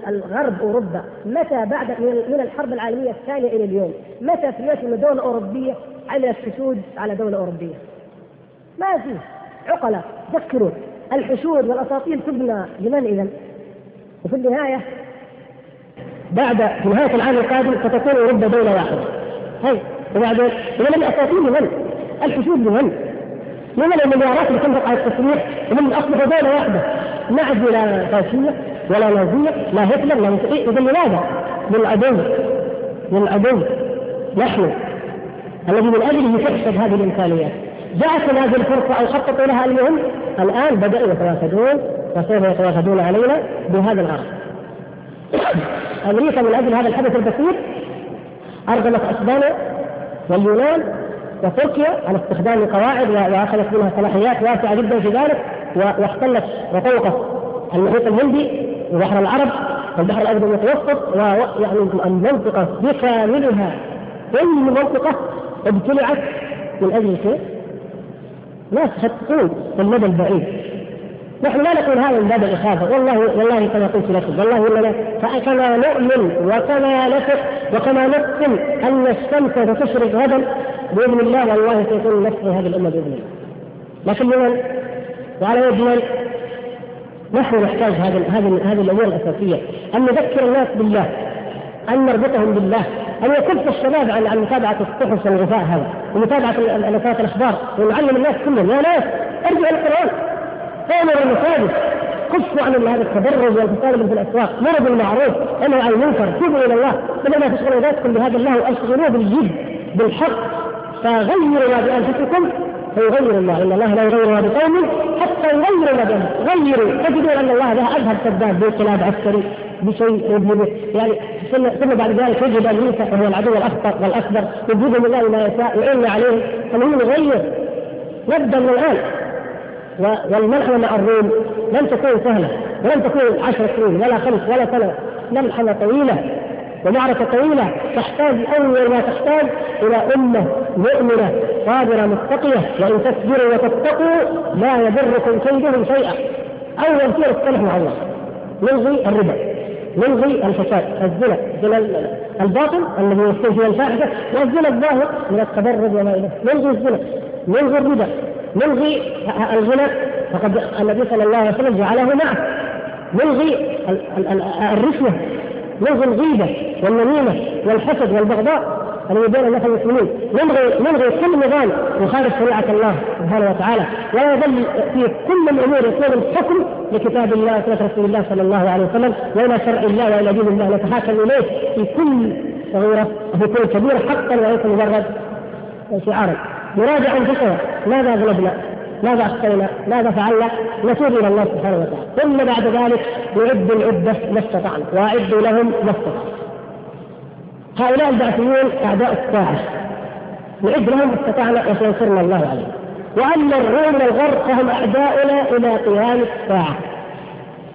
الغرب أوروبا متى بعد من الحرب العالمية الثانية إلى اليوم متى سمعت من دولة أوروبية على الحشود على دولة أوروبية؟ ما فيه عقلة. تذكروا الحشود والأساطير تبنى لمن إذن؟ وفي النهاية بعد نهاية العام القادم ستكون أوروبا دولة واحدة. هاي وبعدين لمن الأساطير؟ لمن الحشود؟ لمن لمن المليارات اللي تنفق على التصريح؟ لمن أصبح دولة واحدة ما عاد ولا فاشية ولا نازية لا هتلر لا مسيحي. إذا لماذا؟ للعدو، للعدو نحن الذي من أجله تحشد هذه الإمكانيات. جاءت هذه الفرصة أو خططوا لها اليوم، الآن بدأوا يتوافدون وسوف يتوافدون علينا بهذا الأرض. أمريكا من أجل هذا الحدث البسيط أرغمت أسبانيا واليونان وتركيا على استخدام قواعد وأخذت منها صلاحيات واسعة جدا في ذلك، واحتلت وطوقت المحيط الهندي وبحر العرب والبحر الأبيض المتوسط، ويعني المنطقة بكاملها أي منطقة ابتلعت من أجل شيء ناس تخططون للمدى البعيد. نحن لا نقول هذا من باب الإخافة، والله والله كما قلت لكم والله إننا فكما نؤمن وكما نثق وكما نقسم أن الشمس ستشرق غدا بإذن الله، والله سيكون نصر هذه الأمة بإذن الله. لكن لمن وعلى يد من؟ نحن نحتاج هذه الأمور الأساسية، أن نذكر الناس بالله، أن نربطهم بالله، أن يكف الشباب عن متابعة الصحف والغفاء هذا ومتابعة نشرات الأخبار، ونعلم الناس كلهم يا ناس ارجعوا القرآن، أمر المساجد، كفوا عن هذا التبرج والتسالم في الأسواق، مروا بالمعروف، انهوا عن المنكر، توبوا إلى الله، بدل ما تشغلوا ذاتكم بهذا الله وأشغلوه بالجد بالحق، فغيروا ما بأنفسكم فيغير الله، إن الله لا يغير ما بقوم حتى يغيروا ما بهم. غيروا تجدون أن الله له أذهب كذاب بانقلاب عسكري بشيء يذهبه، يعني ثم بعد ذلك يجب أن ينسى وهو العدو الأخطر والأكبر، يجيبهم الله ما يشاء يعين عليهم، فنحن نغير نبدأ من الآن. والملحمة مع الروم لن تكون سهلة، ولن تكون عشر سنين ولا خمس ولا سنة، ملحمة طويلة ومعركة طويلة تحتاج أول ما تحتاج إلى أمة مؤمنة صابرة متقية، وإن تصبروا وتتقوا لا يضركم كيدهم شيئا. أول شيء الصلح مع الله، نلغي الربا، نلغي الفساد، الزنا، الزنا الباطل الذي يستوي فيه الفاحشة، والزنا الظاهر من التبرج وما إليه، نلغي الزنا، نلغي الربا، نلغي الزنا فقد النبي صلى الله عليه وسلم جعله معه، نلغي الرشوة، نلغي الغيبة والنميمة والحسد والبغضاء الذي بين الناس المسلمين، نلغي نلغي كل نظام يخالف شريعة الله سبحانه وتعالى، ولا يظل في كل الأمور يكون الحكم لكتاب الله وسنة رسول الله صلى الله عليه وسلم وإلى شرع الله وإلى دين الله، نتحاكم إليه في كل صغيرة وفي كل كبيرة حتى وليس مجرد شعارا. نراجع أنفسنا، ماذا أغلبنا؟ ماذا أخطينا؟ ماذا فعلنا؟ نتوب إلى الله سبحانه وتعالى، ثم بعد ذلك نعد العدة ما استطعنا وأعدوا لهم ما استطعنا. هؤلاء البعثيون أعداء الساعة، نعد لهم ما استطعنا وسينصرنا الله عليهم. وأما الروم والغرب فهم أعداؤنا إلى قيام الساعة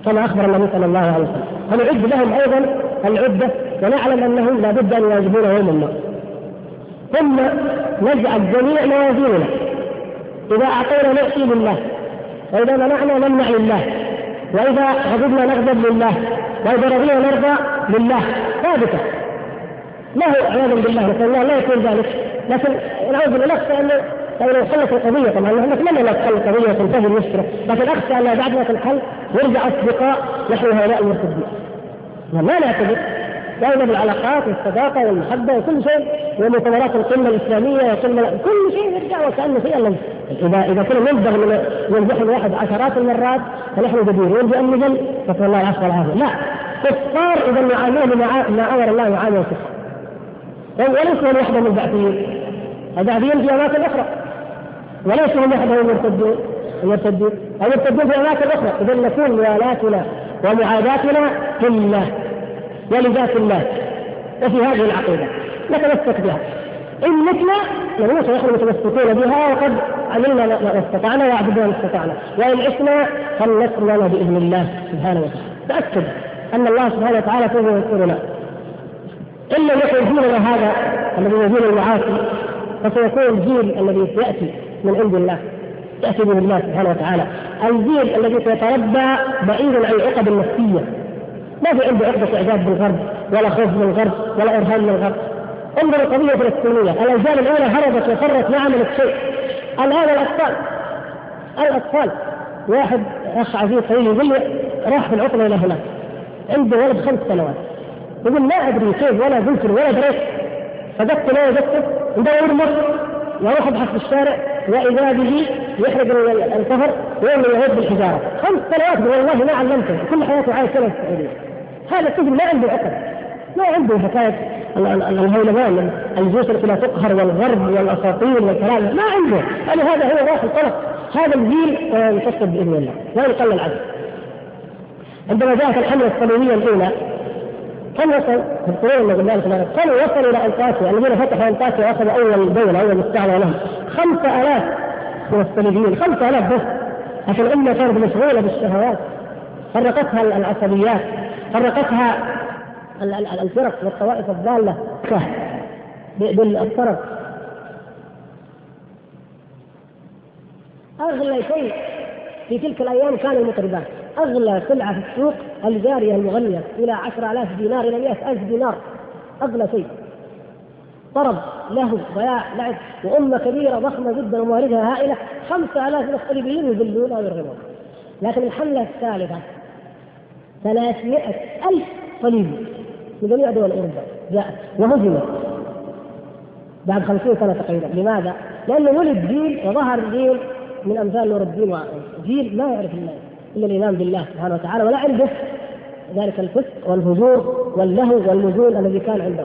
كما أخبر النبي صلى الله عليه وسلم، فنعد لهم أيضا العدة ونعلم أنهم لا بد أن يواجهون يوم النصر. ثم نجعل جميع موازيننا، إذا أعطينا نعطي لله، وإذا منعنا نمنع لله، وإذا غضبنا نغضب لله، وإذا رضينا نرضى لله، ثابتة له عياذا بالله، نسأل الله لا يكون ذلك. لكن نعوذ بالله أخشى أنه لو انحلت القضية، طبعا نحن نتمنى أن تنحل القضية وتنتهي المشكلة، لكن أخشى أنه بعد ما تنحل يرجع أصدقاء نحن هؤلاء المرتدين، ما نعتذر دائما العلاقات والصداقه والمحبه وكل شيء، ومؤتمرات القمه الاسلاميه كل شيء يرجع وكانه في الله. اذا اذا كنا نبدأ من ينزح الواحد عشرات المرات فنحن جديرون باننا فصلى الله العفو والعافيه. لا كفار اذا يعاملون ما امر الله يعاملهم كفار، وليس من يحضر من البعثيين، البعثيين في اماكن اخرى، وليس من يحضر المرتدين المرتدين المرتدين في اماكن اخرى. اذا نكون موالاتنا ومعاداتنا لله ولذات الله وفي هذه العقيده نتمسك بها، ان متنا نموت ونحن متمسكون بها وقد علمنا ما استطعنا وعبدنا ما استطعنا، وان عشنا فلنسر لنا باذن الله سبحانه وتعالى. تاكد ان الله سبحانه وتعالى سوف ينصرنا، الا يخرجوننا هذا الذي يزيل المعاصي فسيكون الجيل الذي ياتي من عند الله تأتي من الله سبحانه وتعالى، الجيل الذي سيتربى بعيد عن العقد النفسية. ما في عنده عقدة إعجاب بالغرب ولا خوف من الغرب ولا إرهاب من الغرب. انظر القضية الفلسطينية، الأجيال الأولى هربت وفرت ما عملت شيء، الآن الأطفال الأطفال واحد أخ عزيز خليل يقول لي راح في العقلة إلى هناك، عنده ولد خمس سنوات يقول ما أدري كيف ولا ذكر ولا دريت، فجدت لا يجدت ندور مصر يروح يبحث في الشارع وإذا به يحرق الكفر ويوم يهود بالحجارة. خمس سنوات والله ما علمته، كل حياته عايش سنة السعودية. هذا الطفل ما عنده عقل، ما عنده حكاية الهولمان الجيوش التي لا تقهر والغرب والأساطير والكلام، ما عنده. يعني هذا هو راح الطلق، هذا الجيل يفسد بإذن الله لا يقل العدل. عندما جاءت الحملة الصليبية الأولى كم وصل في القرون المجلال كم وصلوا إلى أنطاكيا الذين فتحوا أنطاكيا وأخذوا أول دولة أول مستعمرة لهم خمسة آلاف من الصليبيين، خمسة آلاف بس، عشان الأمة كانت مشغولة بالشهوات، فرقتها العصبيات، فرقتها الفرق والطوائف الضالة بالفرق. أغلى شيء في تلك الأيام كان المطربات، أغلى سلعة في السوق الجارية المغنية إلى عشر آلاف دينار إلى مئة ألف دينار، أغلى شيء طرب له ضياع لعب، وأمة كبيرة ضخمة جدا ومواردها هائلة، خمسة آلاف من الصليبيين يذلون ويرغبون. لكن الحملة الثالثة ثلاثمائة ألف صليبي من جميع دول أوروبا جاءت وهزمت بعد خمسين سنة تقريبا. لماذا؟ لأنه ولد جيل وظهر جيل من أمثال نور الدين، وجيل لا يعرف الله إلا الإيمان بالله سبحانه وتعالى، ولا عنده ذلك الفسق والفجور واللهو والنزول الذي كان عنده.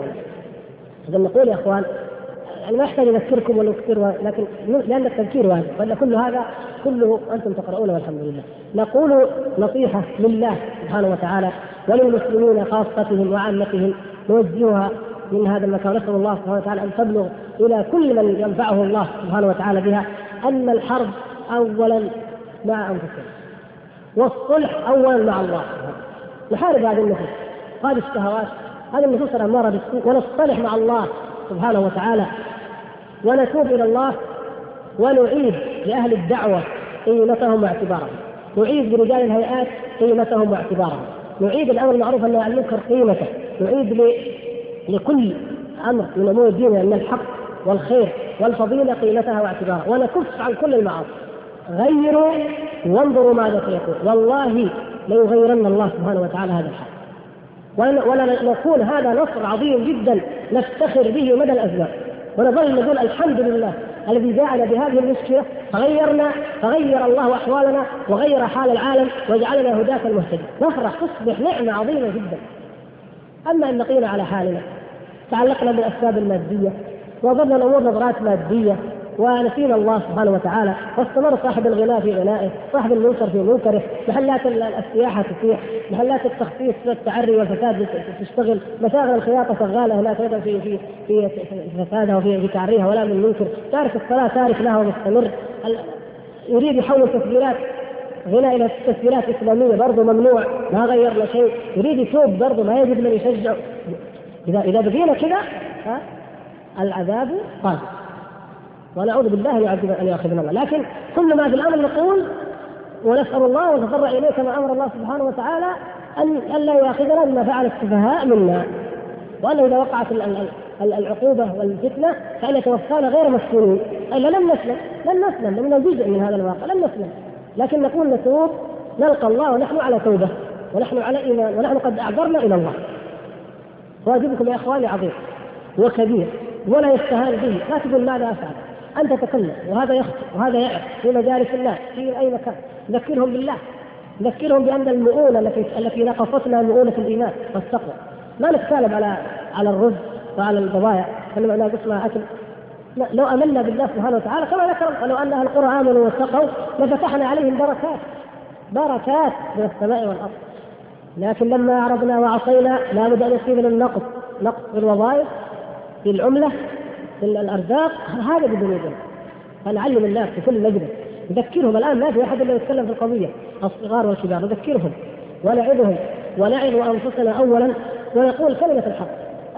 إذا نقول يا أخوان أنا ما أحتاج أذكركم ولا أكثر، لكن لأن التذكير واجب، وأن كل هذا كله أنتم تقرؤونه والحمد لله. نقول نصيحة لله سبحانه وتعالى وللمسلمين خاصتهم وعامتهم، نوجهها من هذا المكان، نسأل الله سبحانه وتعالى أن تبلغ إلى كل من ينفعه الله سبحانه وتعالى بها، أن الحرب أولا مع أنفسنا والصلح أولا مع الله. نحارب هذه النفوس، هذه الشهوات، هذه النفوس الأمارة بالسوء، ونصطلح مع الله سبحانه وتعالى، ونتوب إلى الله، ونعيد لأهل الدعوة قيمتهم واعتبارهم، نعيد لرجال الهيئات قيمتهم واعتبارهم، نعيد الأمر المعروف أنه المنكر قيمته، نعيد لكل أمر من أمور ديننا أن الحق والخير والفضيلة قيمتها واعتبارها، ونكف عن كل المعاصي. غيروا وانظروا ماذا سيكون، والله ليغيرن الله سبحانه وتعالى هذا الحق، ولا نكون هذا نصر عظيم جدا نفتخر به مدى الأزمان، ونظل نقول الحمد لله الذي جاءنا بهذه المشكلة فغيرنا، فغير الله أحوالنا وغير حال العالم وجعلنا هداة المهتدين. نفرح، تصبح نعمة عظيمة جدا. أما أن نقينا على حالنا، تعلقنا بالأسباب المادية وظلنا الأمور نظرات مادية، ونسينا الله سبحانه وتعالى، واستمر صاحب الغناء في غنائه، صاحب المنكر في منكره، محلات السياحة تسيح، محلات التخفيف والتعري والفساد تشتغل، مشاغل الخياطة شغالة هناك أيضا في في في فسادها وفي تعريها، ولا من منكر، تارك الصلاة تارك لها ومستمر، يريد يحول تسجيلات غناء إلى تسجيلات إسلامية برضه ممنوع، ما غيرنا شيء، يريد يتوب برضه ما يجد من يشجع. إذا إذا بقينا كذا العذاب قادم، ونعوذ بالله أن يأخذنا الله. لكن كل ما في الأمر نقول ونسأل الله ونتضرع إليه كما أمر الله سبحانه وتعالى أن لا يأخذنا بما فعل السفهاء منا، وأنه إذا وقعت العقوبة والفتنة فإن توفانا غير مسلمين، إلا لم نسلم لم نسلم لم نجزء من هذا الواقع، لم نسلم، لكن نقول نتوب، نلقى الله ونحن على توبة ونحن على إيمان، ونحن قد أعذرنا إلى الله. واجبكم يا إخواني عظيم وكبير ولا يستهان به. لا تقول ماذا أفعل، أنت تتكلم وهذا يخطئ وهذا يعرف في مجالس الناس في أي مكان. ذكرهم بالله، ذكرهم بأن المؤونة التي نقصتنا مؤونة الإيمان والتقوى. لا نتكلم على على الرز وعلى البضائع، نتكلم على قسمها أكل. لو أمنا بالله سبحانه وتعالى كما ذكر لو أن أهل القرى آمنوا واتقوا لفتحنا عليهم بركات بركات من السماء والأرض، لكن لما أعرضنا وعصينا لا بد أن يصيبنا النقص، نقص في الوظائف، في العملة، في الأرزاق. هذا بدون يدنا. فنعلم الناس في كل مجلس، نذكرهم. الآن ما في أحد إلا يتكلم في القضية، الصغار والكبار، نذكرهم ولعبهم ولعن وأنفسنا أولا، ونقول كلمة الحق،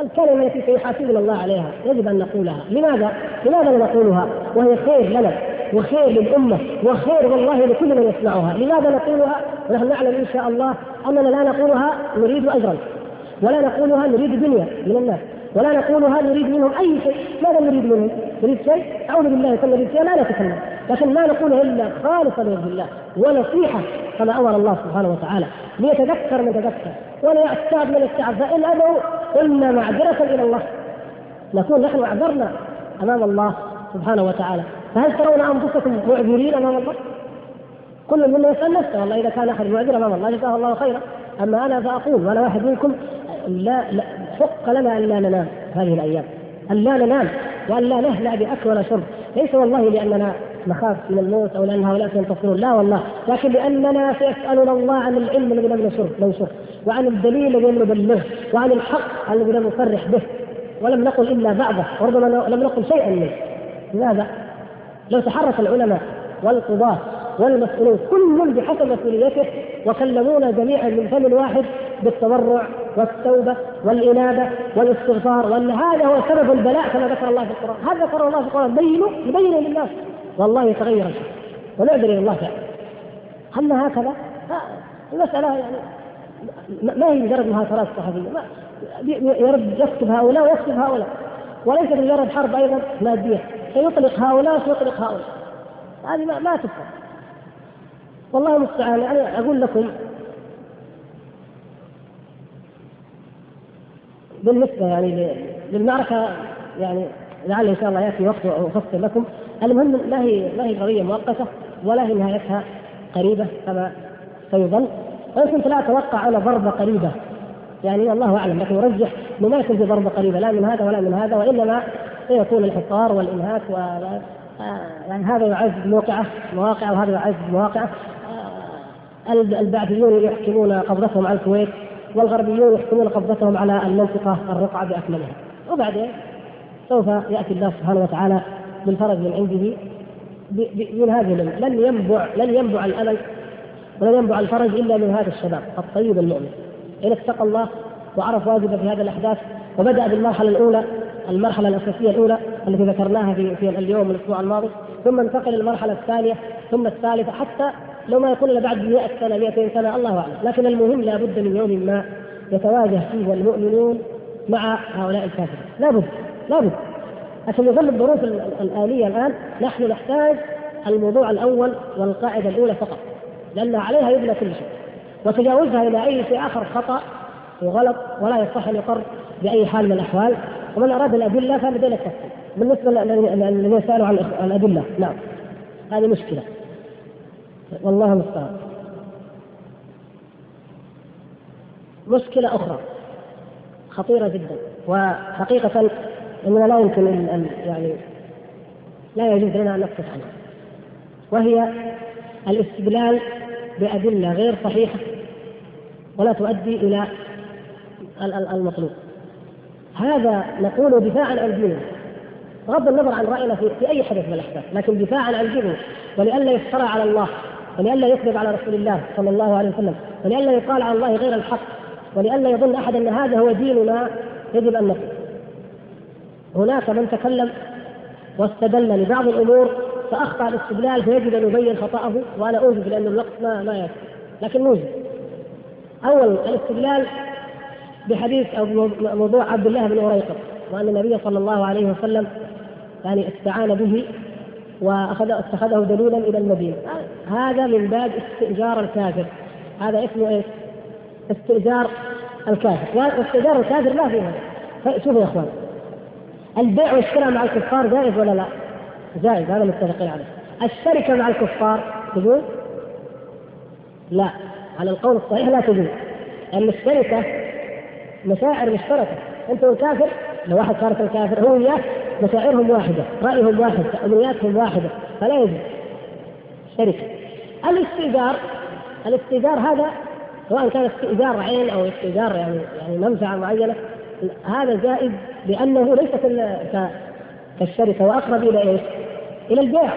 الكلمة التي سيحاسبنا الله عليها يجب أن نقولها. لماذا؟ لماذا نقولها وهي خير لنا وخير للأمة وخير والله لكل من يسمعها؟ لماذا نقولها ونحن نعلم إن شاء الله أننا لا نقولها نريد أجرا، ولا نقولها نريد دنيا من الناس، ولا نقولها نريد منهم أي شيء. ماذا نريد منهم؟ نريد شيء؟ أعوذ بالله كنا نريد شيء لا نتكلم، لكن لا نقول إلا خالصا لوجه الله ونصيحة كما أمر الله سبحانه وتعالى، ليتذكر من تذكر ولا يعتاب من استعاب. إلا أنه إن معذرة إلى الله، نكون نحن أعذرنا أمام الله سبحانه وتعالى. فهل ترون أنفسكم معذرين أمام الله؟ كل منا يسأل نفسه والله إذا كان أحد معذر أمام الله جزاه الله خيرا، أما أنا فأقول وأنا واحد منكم لا, لا حق لنا أن لا ننام هذه الأيام، أن لا ننام وأن لا نهلع بأكل ولا شرب. ليس والله لأننا نخاف من الموت أو لأن هؤلاء سينتصرون، لا والله، لكن لأننا سيسألنا الله عن العلم الذي لم ننشره، وعن الدليل الذي لم نبلغه، وعن الحق الذي لم نصرح به، ولم نقل إلا بعضه، وربما لم نقل شيئا منه. لماذا؟ لو تحرك العلماء والقضاة والمسؤولين كل بحسب مسؤوليته وكلمونا جميعا من فم واحد بالتضرع والتوبة والإنابة والاستغفار، وأن هذا هو سبب البلاء كما ذكر الله في القرآن. هذا ذكر الله في القرآن، بينه يبينه للناس، والله يتغير الشيء ونعذر إلى الله تعالى. أما هكذا المسألة يعني ما هي مجرد مهاترات صحفية يرد يكتب هؤلاء ويكتب هؤلاء، وليس مجرد حرب أيضا مادية سيطلق هؤلاء وسيطلق هؤلاء. هذه ما, ما تفهم والله المستعان. أنا أقول لكم بالنسبة يعني للمعركة، يعني لعل إن شاء الله يأتي وقت وأفصل لكم. المهم لا هي لا هي قضية مؤقتة ولا هي نهايتها قريبة كما سيظن. أنا كنت لا أتوقع على ضربة قريبة، يعني الله أعلم، لكن أرجح أنه ما يكون في ضربة قريبة لا من هذا ولا من هذا، وإنما سيكون الحصار والإنهاك و... يعني هذا يعز موقعه مواقعه وهذا يعز مواقعه. البعثيون يحكمون قبضتهم على الكويت، والغربيون يحكمون قبضتهم على المنطقة الرقعة بأكملها، وبعدين سوف يأتي الله سبحانه وتعالى بالفرج من عنده من هذه الأمور. لن ينبع لن ينبع الأمل ولن ينبع الفرج إلا من هذا الشباب الطيب المؤمن، إن اتقى الله وعرف واجبه في هذه الأحداث وبدأ بالمرحلة الأولى، المرحلة الأساسية الأولى التي ذكرناها في, في اليوم والأسبوع الماضي، ثم انتقل للمرحلة الثانية ثم الثالثة، حتى لو ما يكون بعد مئة سنة مئتين سنة الله أعلم، لكن المهم لا بد من يوم ما يتواجه فيه المؤمنون مع هؤلاء الكافرين، لا بد لا بد عشان يظل الظروف الآلية الآن. نحن نحتاج الموضوع الأول والقاعدة الأولى فقط، لأن عليها يبنى كل شيء، وتجاوزها إلى أي شيء آخر خطأ وغلط ولا يصح أن يقر بأي حال من الأحوال. ومن أراد الأدلة فبدأ لك بالنسبة للذين سألوا عن الأدلة، نعم هذه مشكلة والله المستعان. مشكلة أخرى خطيرة جدا، وحقيقة إننا لا يمكن أن يعني لا يجوز لنا أن نقف عنها، وهي الاستدلال بأدلة غير صحيحة ولا تؤدي إلى المطلوب. هذا نقول دفاعا عن ديننا بغض النظر عن رأينا في أي حدث من الأحداث، لكن دفاعا عن ديننا، ولئلا يفترى على الله، ولئلا يكذب على رسول الله صلى الله عليه وسلم، ولئلا يقال على الله غير الحق، ولئلا يظن أحد أن هذا هو ديننا يجب أن نقول. هناك من تكلم واستدل لبعض الأمور فأخطأ الاستدلال، فيجب أن يبين خطأه، وأنا أوجب لأن الوقت ما ما يكفي، لكن نوجب. أول الاستدلال بحديث أو موضوع عبد الله بن أريقة، وأن النبي صلى الله عليه وسلم يعني استعان به واتخذه دليلا إلى المدينة. هذا من باب استئجار الكافر، هذا اسمه إيه؟ استئجار الكافر، والتجار الكافر لا فيها. شوفوا يا اخوان، البيع والشراء مع الكفار جائز ولا لا؟ جائز، هذا متفقين عليه. الشركه مع الكفار تجوز؟ لا، على القول الصحيح لا تجوز، لان الشركه مشاعر مشتركه، انت والكافر، لو واحد صارت الكافر هو وياه مشاعرهم واحده، رايهم واحد، امنياتهم واحده، فلا يجوز شركه. الاستئجار، الاستئجار هذا سواء كان استئجار عين او استئجار يعني يعني منفعه معينه، هذا زائد لانه ليس كالشركه واقرب الى ايش؟ الى البيع.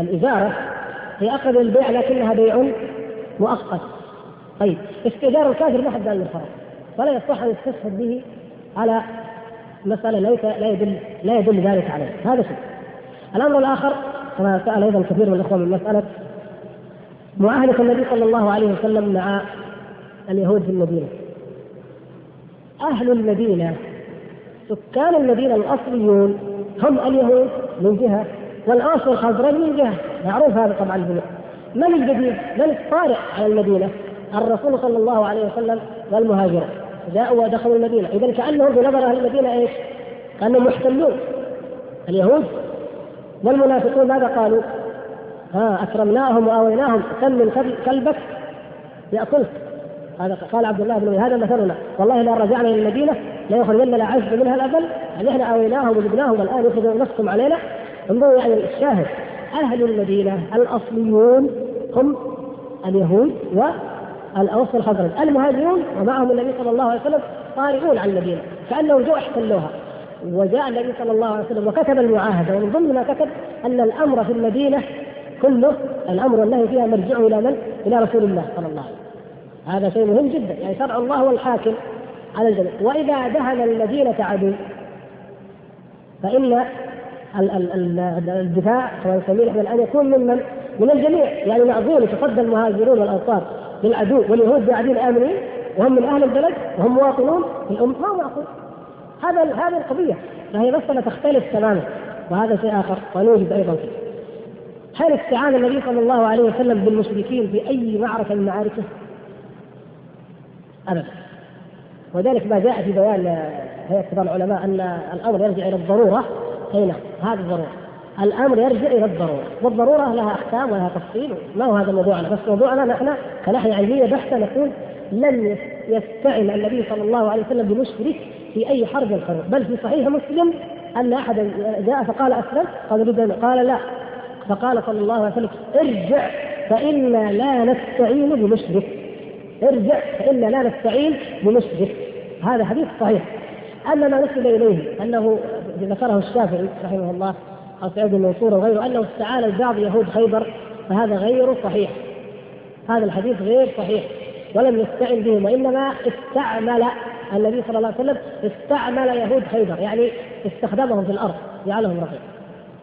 الاجاره هي اقرب الى البيع لكنها بيع مؤقت. طيب استئجار الكافر ما حد قال له حرام، فلا يصح ان يستشهد به على مساله لا يدل لا يدل ذلك عليه، هذا شيء. الامر الاخر كما سال ايضا كثير من الاخوه من مساله معاهده النبي صلى الله عليه وسلم مع اليهود في المدينه. اهل المدينه، سكان المدينه الاصليون هم اليهود من جهه، والأوس والخزرج من جهه، معروف هذا طبعا. من الجديد؟ من الطارئ على المدينه؟ الرسول صلى الله عليه وسلم والمهاجرون جاءوا ودخلوا المدينه، اذا كانهم بنظر اهل المدينه ايش؟ كانهم محتلون. اليهود والمنافقون ماذا قالوا؟ ها اكرمناهم واويناهم، سمن كلبك ياكلك، هذا قال عبد الله بن هذا مثلنا، والله لا رجعنا الى المدينه لا يخرجن العز منها الابل، يعني احنا اويناهم وجبناهم والان يخرجون نفسهم علينا. انظروا يعني الشاهد، اهل المدينه الاصليون هم اليهود والاوس والخزرج، المهاجرون ومعهم النبي صلى الله عليه وسلم طارئون على المدينه، كانهم جاءوا احتلوها. وجاء النبي صلى الله عليه وسلم وكتب المعاهده، ومن ضمن ما كتب ان الامر في المدينه كله، الامر والنهي فيها مرجعه الى من؟ الى رسول الله صلى الله عليه وسلم. هذا شيء مهم جدا، يعني شرع الله والحاكم على الجميع. واذا دهن المدينه عدو فان الدفاع كما نسميه احنا الان يكون ممن؟ من الجميع، يعني معقول يتصدى المهاجرون والانصار للعدو واليهود قاعدين امنين وهم من اهل البلد وهم مواطنون الام، ما معقول هذا هذه القضيه، فهي مساله تختلف تماما، وهذا شيء اخر ونوجد ايضا فيه. هل استعان النبي صلى الله عليه وسلم بالمشركين في اي معركه من معاركه؟ ابدا، وذلك ما جاء في بيان هيئه كبار العلماء ان الامر يرجع الى الضروره. هنا هذه الضروره، الامر يرجع الى الضروره، والضروره لها احكام ولها تفصيل، ما هو هذا موضوعنا، بس موضوعنا نحن كناحيه علميه بحته نقول لن يستعن النبي صلى الله عليه وسلم بمشرك في اي حرب الحروب. بل في صحيح مسلم ان احدا جاء فقال اسلم، قال قال لا، فقال صلى الله عليه وسلم ارجع فإنا لا نستعين بمشرك، ارجع فإنا لا نستعين بمشرك. هذا حديث صحيح. أما ما نسب إليه أنه ذكره الشافعي رحمه الله أو سعيد المنصور وغيره أنه استعان البعض يهود خيبر، فهذا غير صحيح، هذا الحديث غير صحيح، ولم يستعن بهم، وإنما استعمل النبي صلى الله عليه وسلم استعمل يهود خيبر، يعني استخدمهم في الأرض جعلهم رقيق.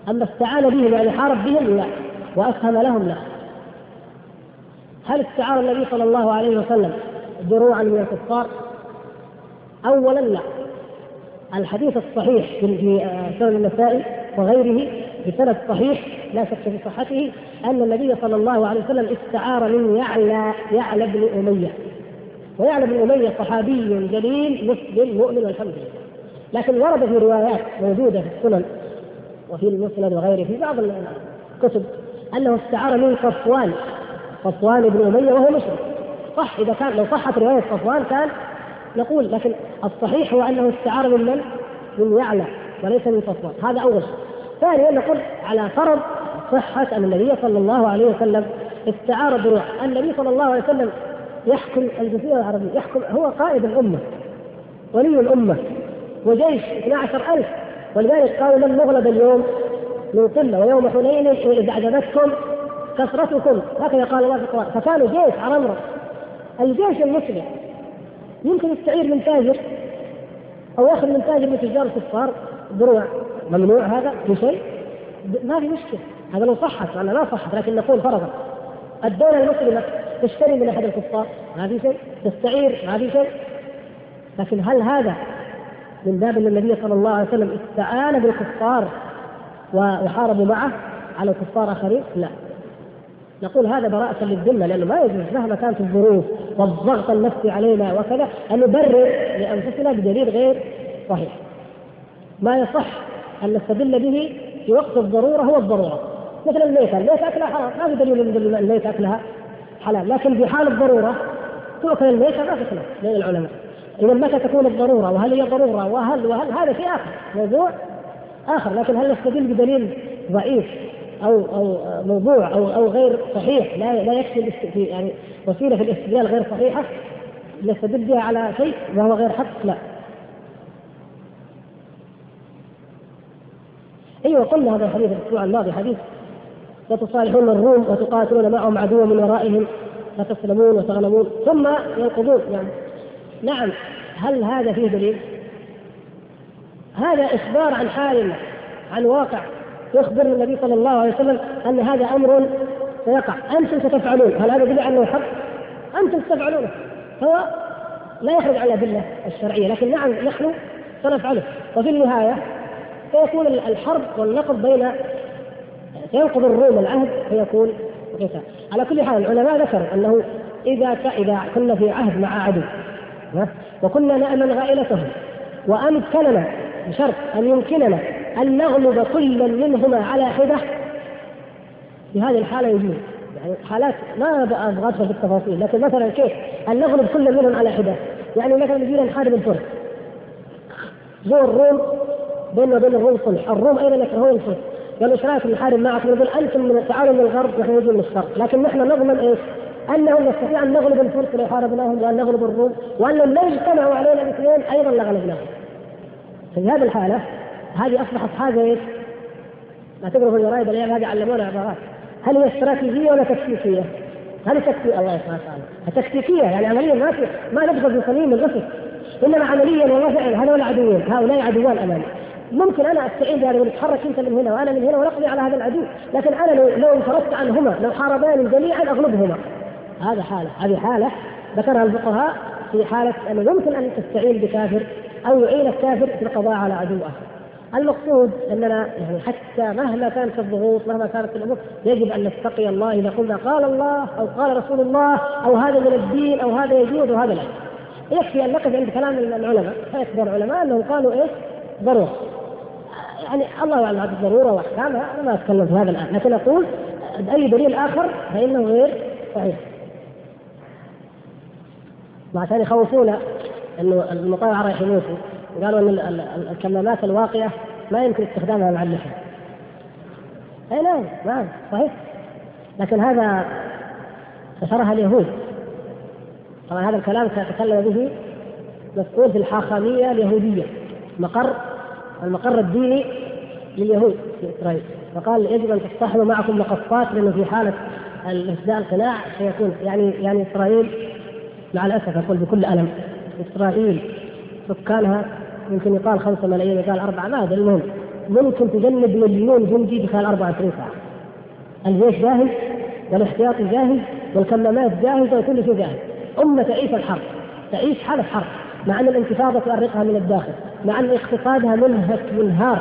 أما استعان بهم يعني حارب بهم لا، وأسهم لهم لا. هل استعار النبي صلى الله عليه وسلم دروعا من الكفار؟ أولا لا، الحديث الصحيح في سنن النسائي وغيره بسند صحيح لا شك في صحته أن النبي صلى الله عليه وسلم استعار من يعلى يعلى بن أمية، ويعلى بن أمية صحابي جليل مسلم مؤمن والحمد لله، لكن ورد في روايات موجودة في السنن وفي المسند وغيره في بعض الكتب أنه استعار من صفوان، صفوان بن أمية وهو مشرك. صح، إذا كان لو صحت رواية صفوان كان نقول، لكن الصحيح هو أنه استعار من من؟ من يعلى وليس من صفوان. هذا أول شيء. ثانيا نقول على فرض صحة أن النبي صلى الله عليه وسلم استعار دروع، النبي صلى الله عليه وسلم يحكم الجزيرة العربية، يحكم، هو قائد الأمة ولي الأمة وجيش اثنا عشر ألف، ولذلك قالوا لن نغلب اليوم من قله، ويوم حنين اذا اعجبتكم كثرتكم، هكذا قال الله في القران. فكانوا جيش على امره. الجيش المسلم يمكن يستعير من تاجر او ياخذ من تاجر من تجار الكفار دروع، ممنوع هذا في شيء؟ ما في مشكله، هذا لو صحت، انا لا صحت، لكن نقول فرضا الدوله المسلمه تشتري من احد الكفار، ما في شيء، تستعير ما في شيء، لكن هل هذا من باب ان النبي صلى الله عليه وسلم استعان بالكفار وحاربوا معه على كفار اخرين؟ لا. نقول هذا براءة للذمة، لأنه ما يجوز مهما كانت الظروف والضغط النفسي علينا وكذا أن نبرر لأنفسنا بدليل غير صحيح. ما يصح أن نستدل به في وقت الضرورة هو الضرورة، مثل الليثة، الليثة أكلها حرام، ما في دليل أن الليثة أكلها حلال، لكن في حال الضرورة تؤكل الليثة ما في خلاف بين العلماء. إذا متى تكون الضرورة وهل هي ضرورة وهل وهل هذا شيء آخر، موضوع آخر، لكن هل نستدل بدليل ضعيف أو أو موضوع أو أو غير صحيح، لا لا يكفي يعني وسيلة في الاستدلال غير صحيحة نستدل بها على شيء وهو غير حق، لا. أيوة قلنا هذا الحديث الأسبوع الماضي، حديث لتصالحون الروم وتقاتلون معهم عدوا من ورائهم فتسلمون وتغلبون ثم ينقضون، يعني نعم، هل هذا فيه دليل؟ هذا إخبار عن حالنا، عن واقع، يخبر النبي صلى الله عليه وسلم أن هذا أمر سيقع، أنتم ستفعلون، هل هذا دليل أنه حق؟ أنتم ستفعلونه، هو لا يخرج عن الأدلة الشرعية، لكن نعم نحن سنفعله. وفي النهاية سيكون الحرب والنقض بين، سينقض الروم العهد فيكون قتال. على كل حال العلماء ذكروا أنه إذا إذا كنا في عهد مع عدو وكنا نأمن غائلتهم وأمكننا بشرط أن يمكننا أن نغلب كل منهما على حدة، في هذه الحالة يجوز، يعني حالات ما أبغى في التفاصيل، لكن مثلا كيف أن نغلب كل منهم على حدة، يعني مثلا نجينا نحارب الفرس، زور الروم بين وبين الروم صلح، الروم أيضا يكرهون الفرس، قالوا إيش رأيكم نحارب معكم؟ نقول أنتم من تعالوا من الغرب ونحن نجي من الشرق، لكن نحن نضمن إيش؟ أنهم نستطيع أن نغلب الفرس اللي حاربناهم وأن نغلب الروم، وأنهم لو اجتمعوا علينا الاثنين أيضا لغلبناهم. في هذه الحالة هذه أصبحت حاجة نعتبره في الجرايد الأيام هذه علمونا عبارات، هل هي استراتيجية ولا تكتيكية؟ هل تكتيكية؟ الله يسمع تعالى تكتيكية، يعني عملية ما نبغى بصميم الغسل، إنما عمليا وفعل. هؤلاء عدوين، هؤلاء عدوان أمامي، ممكن أنا أستعين بهذا ونتحرك أنت من هنا وأنا من هنا ونقضي على هذا العدو، لكن أنا لو لو انفردت عنهما، لو حاربان جميعا أغلبهما. هذا حالة، هذه حالة ذكرها الفقهاء في حالة أنه يمكن أن تستعين بكافر أو يعين الكافر في القضاء على عدوه. المقصود أننا يعني حتى مهما كانت الضغوط مهما كانت الأمور يجب أن نتقي الله، إذا قلنا قال الله أو قال رسول الله أو هذا من الدين أو هذا يجوز وهذا لا، يكفي أن نقف عند كلام العلماء، فيكبر العلماء أنهم قالوا إيش ضرورة، يعني الله يعلم هذه الضرورة وأحكامها، أنا ما أتكلم في هذا الآن، لكن أقول أي دليل آخر فإنه غير صحيح، وعشان يخوفونا أنه المطاوعة رايح يموتوا، قالوا أن الكمامات الواقية ما يمكن استخدامها مع اللحية. أي نعم، نعم صحيح، لكن هذا اشترها اليهود، طبعا هذا الكلام سيتكلم به مسؤول في الحاخامية اليهودية، مقر المقر الديني لليهود في إسرائيل، فقال يجب أن تستحملوا معكم لقطات، لأنه في حالة الإفداء القناع سيكون يعني يعني إسرائيل مع الأسف، أقول بكل ألم، إسرائيل سكانها يمكن يقال خمسة ملايين يقال أربعة، ما هذا المهم، ممكن تجنب مليون جندي في خلال أربعة وعشرين ساعة، الجيش جاهز والاحتياطي جاهز والكمامات جاهزة وكل شيء جاهز، أمة تعيش الحرب، تعيش حالة حرب، مع أن الانتفاضة تؤرقها من الداخل، مع أن اقتصادها منهك منهار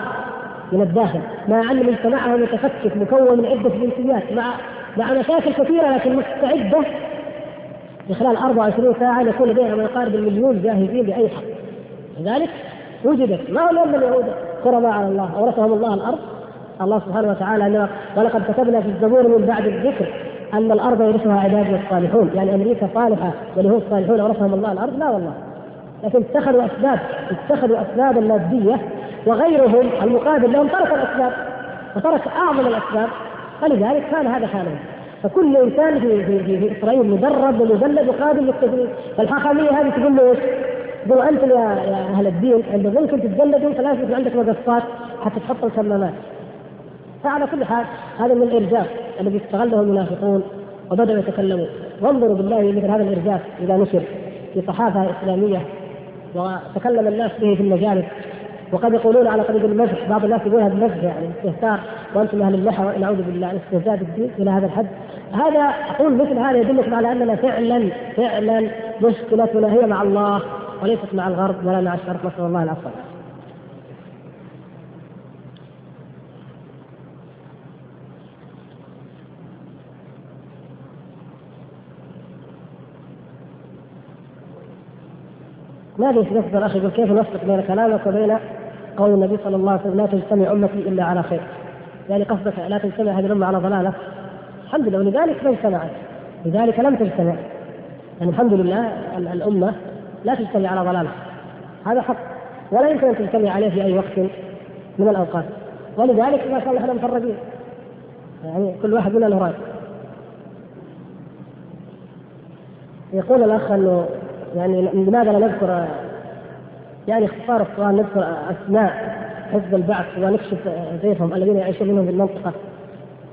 من الداخل، مع أن مجتمعها متفكك مكون من عدة جنسيات، مع مع مشاكل كثيرة، لكن مستعدة في خلال أربعة وعشرين ساعة يكون لديها ما يقارب المليون جاهزين لأي حق. لذلك وجدت ما لهم اليهود كرماء على الله، أورثهم الله الأرض، الله سبحانه وتعالى أنه ولقد كتبنا في الزبور من بعد الذكر أن الأرض يورثها عبادنا الصالحون، يعني أمريكا صالحة واليهود صالحون أورثهم الله الأرض، لا والله، لكن اتخذوا أسباب، اتخذوا أسباب مادية، وغيرهم المقابل لهم ترك الأسباب وترك أعظم الأسباب، فلذلك كان هذا حالهم. فكل إنسان في, في, في, في إسرائيل مدرب ومذلل وقابل للتذليل، فالحاخامية هذه تقول له إيش؟ تقول أنتم يا أهل الدين أنتم ممكن تتذللوا، فلازم يكون عندك مقصات حتى تحطوا الكمامات. فعلى كل حال هذا من الإرجاف الذي استغله المنافقون وبدأوا يتكلمون، وانظروا بالله مثل هذا الإرجاف إذا نشر في صحافة إسلامية وتكلم الناس به في المجالس، وقد يقولون على طريق المزح، بعض الناس يقولون هذا المزح يعني استهتار، وأنتم أهل اللحى ونعوذ بالله عن استهزاء بالدين إلى هذا الحد. هذا أقول مثل هذا يدلكم على أننا فعلا فعلا مشكلتنا هي مع الله وليست مع الغرب ولا مع الشرق، نسأل الله العافية. ما ليش نفسه الأخ يقول كيف نفسك بين كلامك وبين قول النبي صلى الله عليه وسلم لا تجتمع أمتي إلا على خير؟ يعني قصدك لا تجتمع هذه الأمة على ضلالة. الحمد لله ولذلك ما اجتمعت، لذلك لم تجتمع. يعني الحمد لله الأمة لا تجتمع على ضلالة، هذا حق ولا يمكن أن تجتمع عليه في أي وقت من الأوقات، ولذلك ما كان احنا مفرقين، يعني كل واحد منا له رأي. يقول الأخ أنه يعني لماذا لا نذكر يعني اختصار السؤال، نذكر أسماء حزب البعث ونكشف زيهم الذين يعيشون منهم في المنطقة،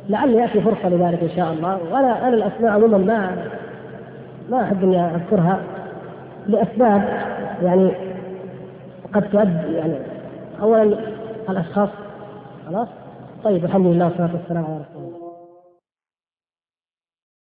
لعل يأتي فرصة لذلك إن شاء الله. وأنا أنا الأسماء عموما ما ما أحب أن أذكرها لأسباب يعني قد تؤدي، يعني أولا الأشخاص. خلاص طيب، الحمد لله والصلاة والسلام على رسول الله.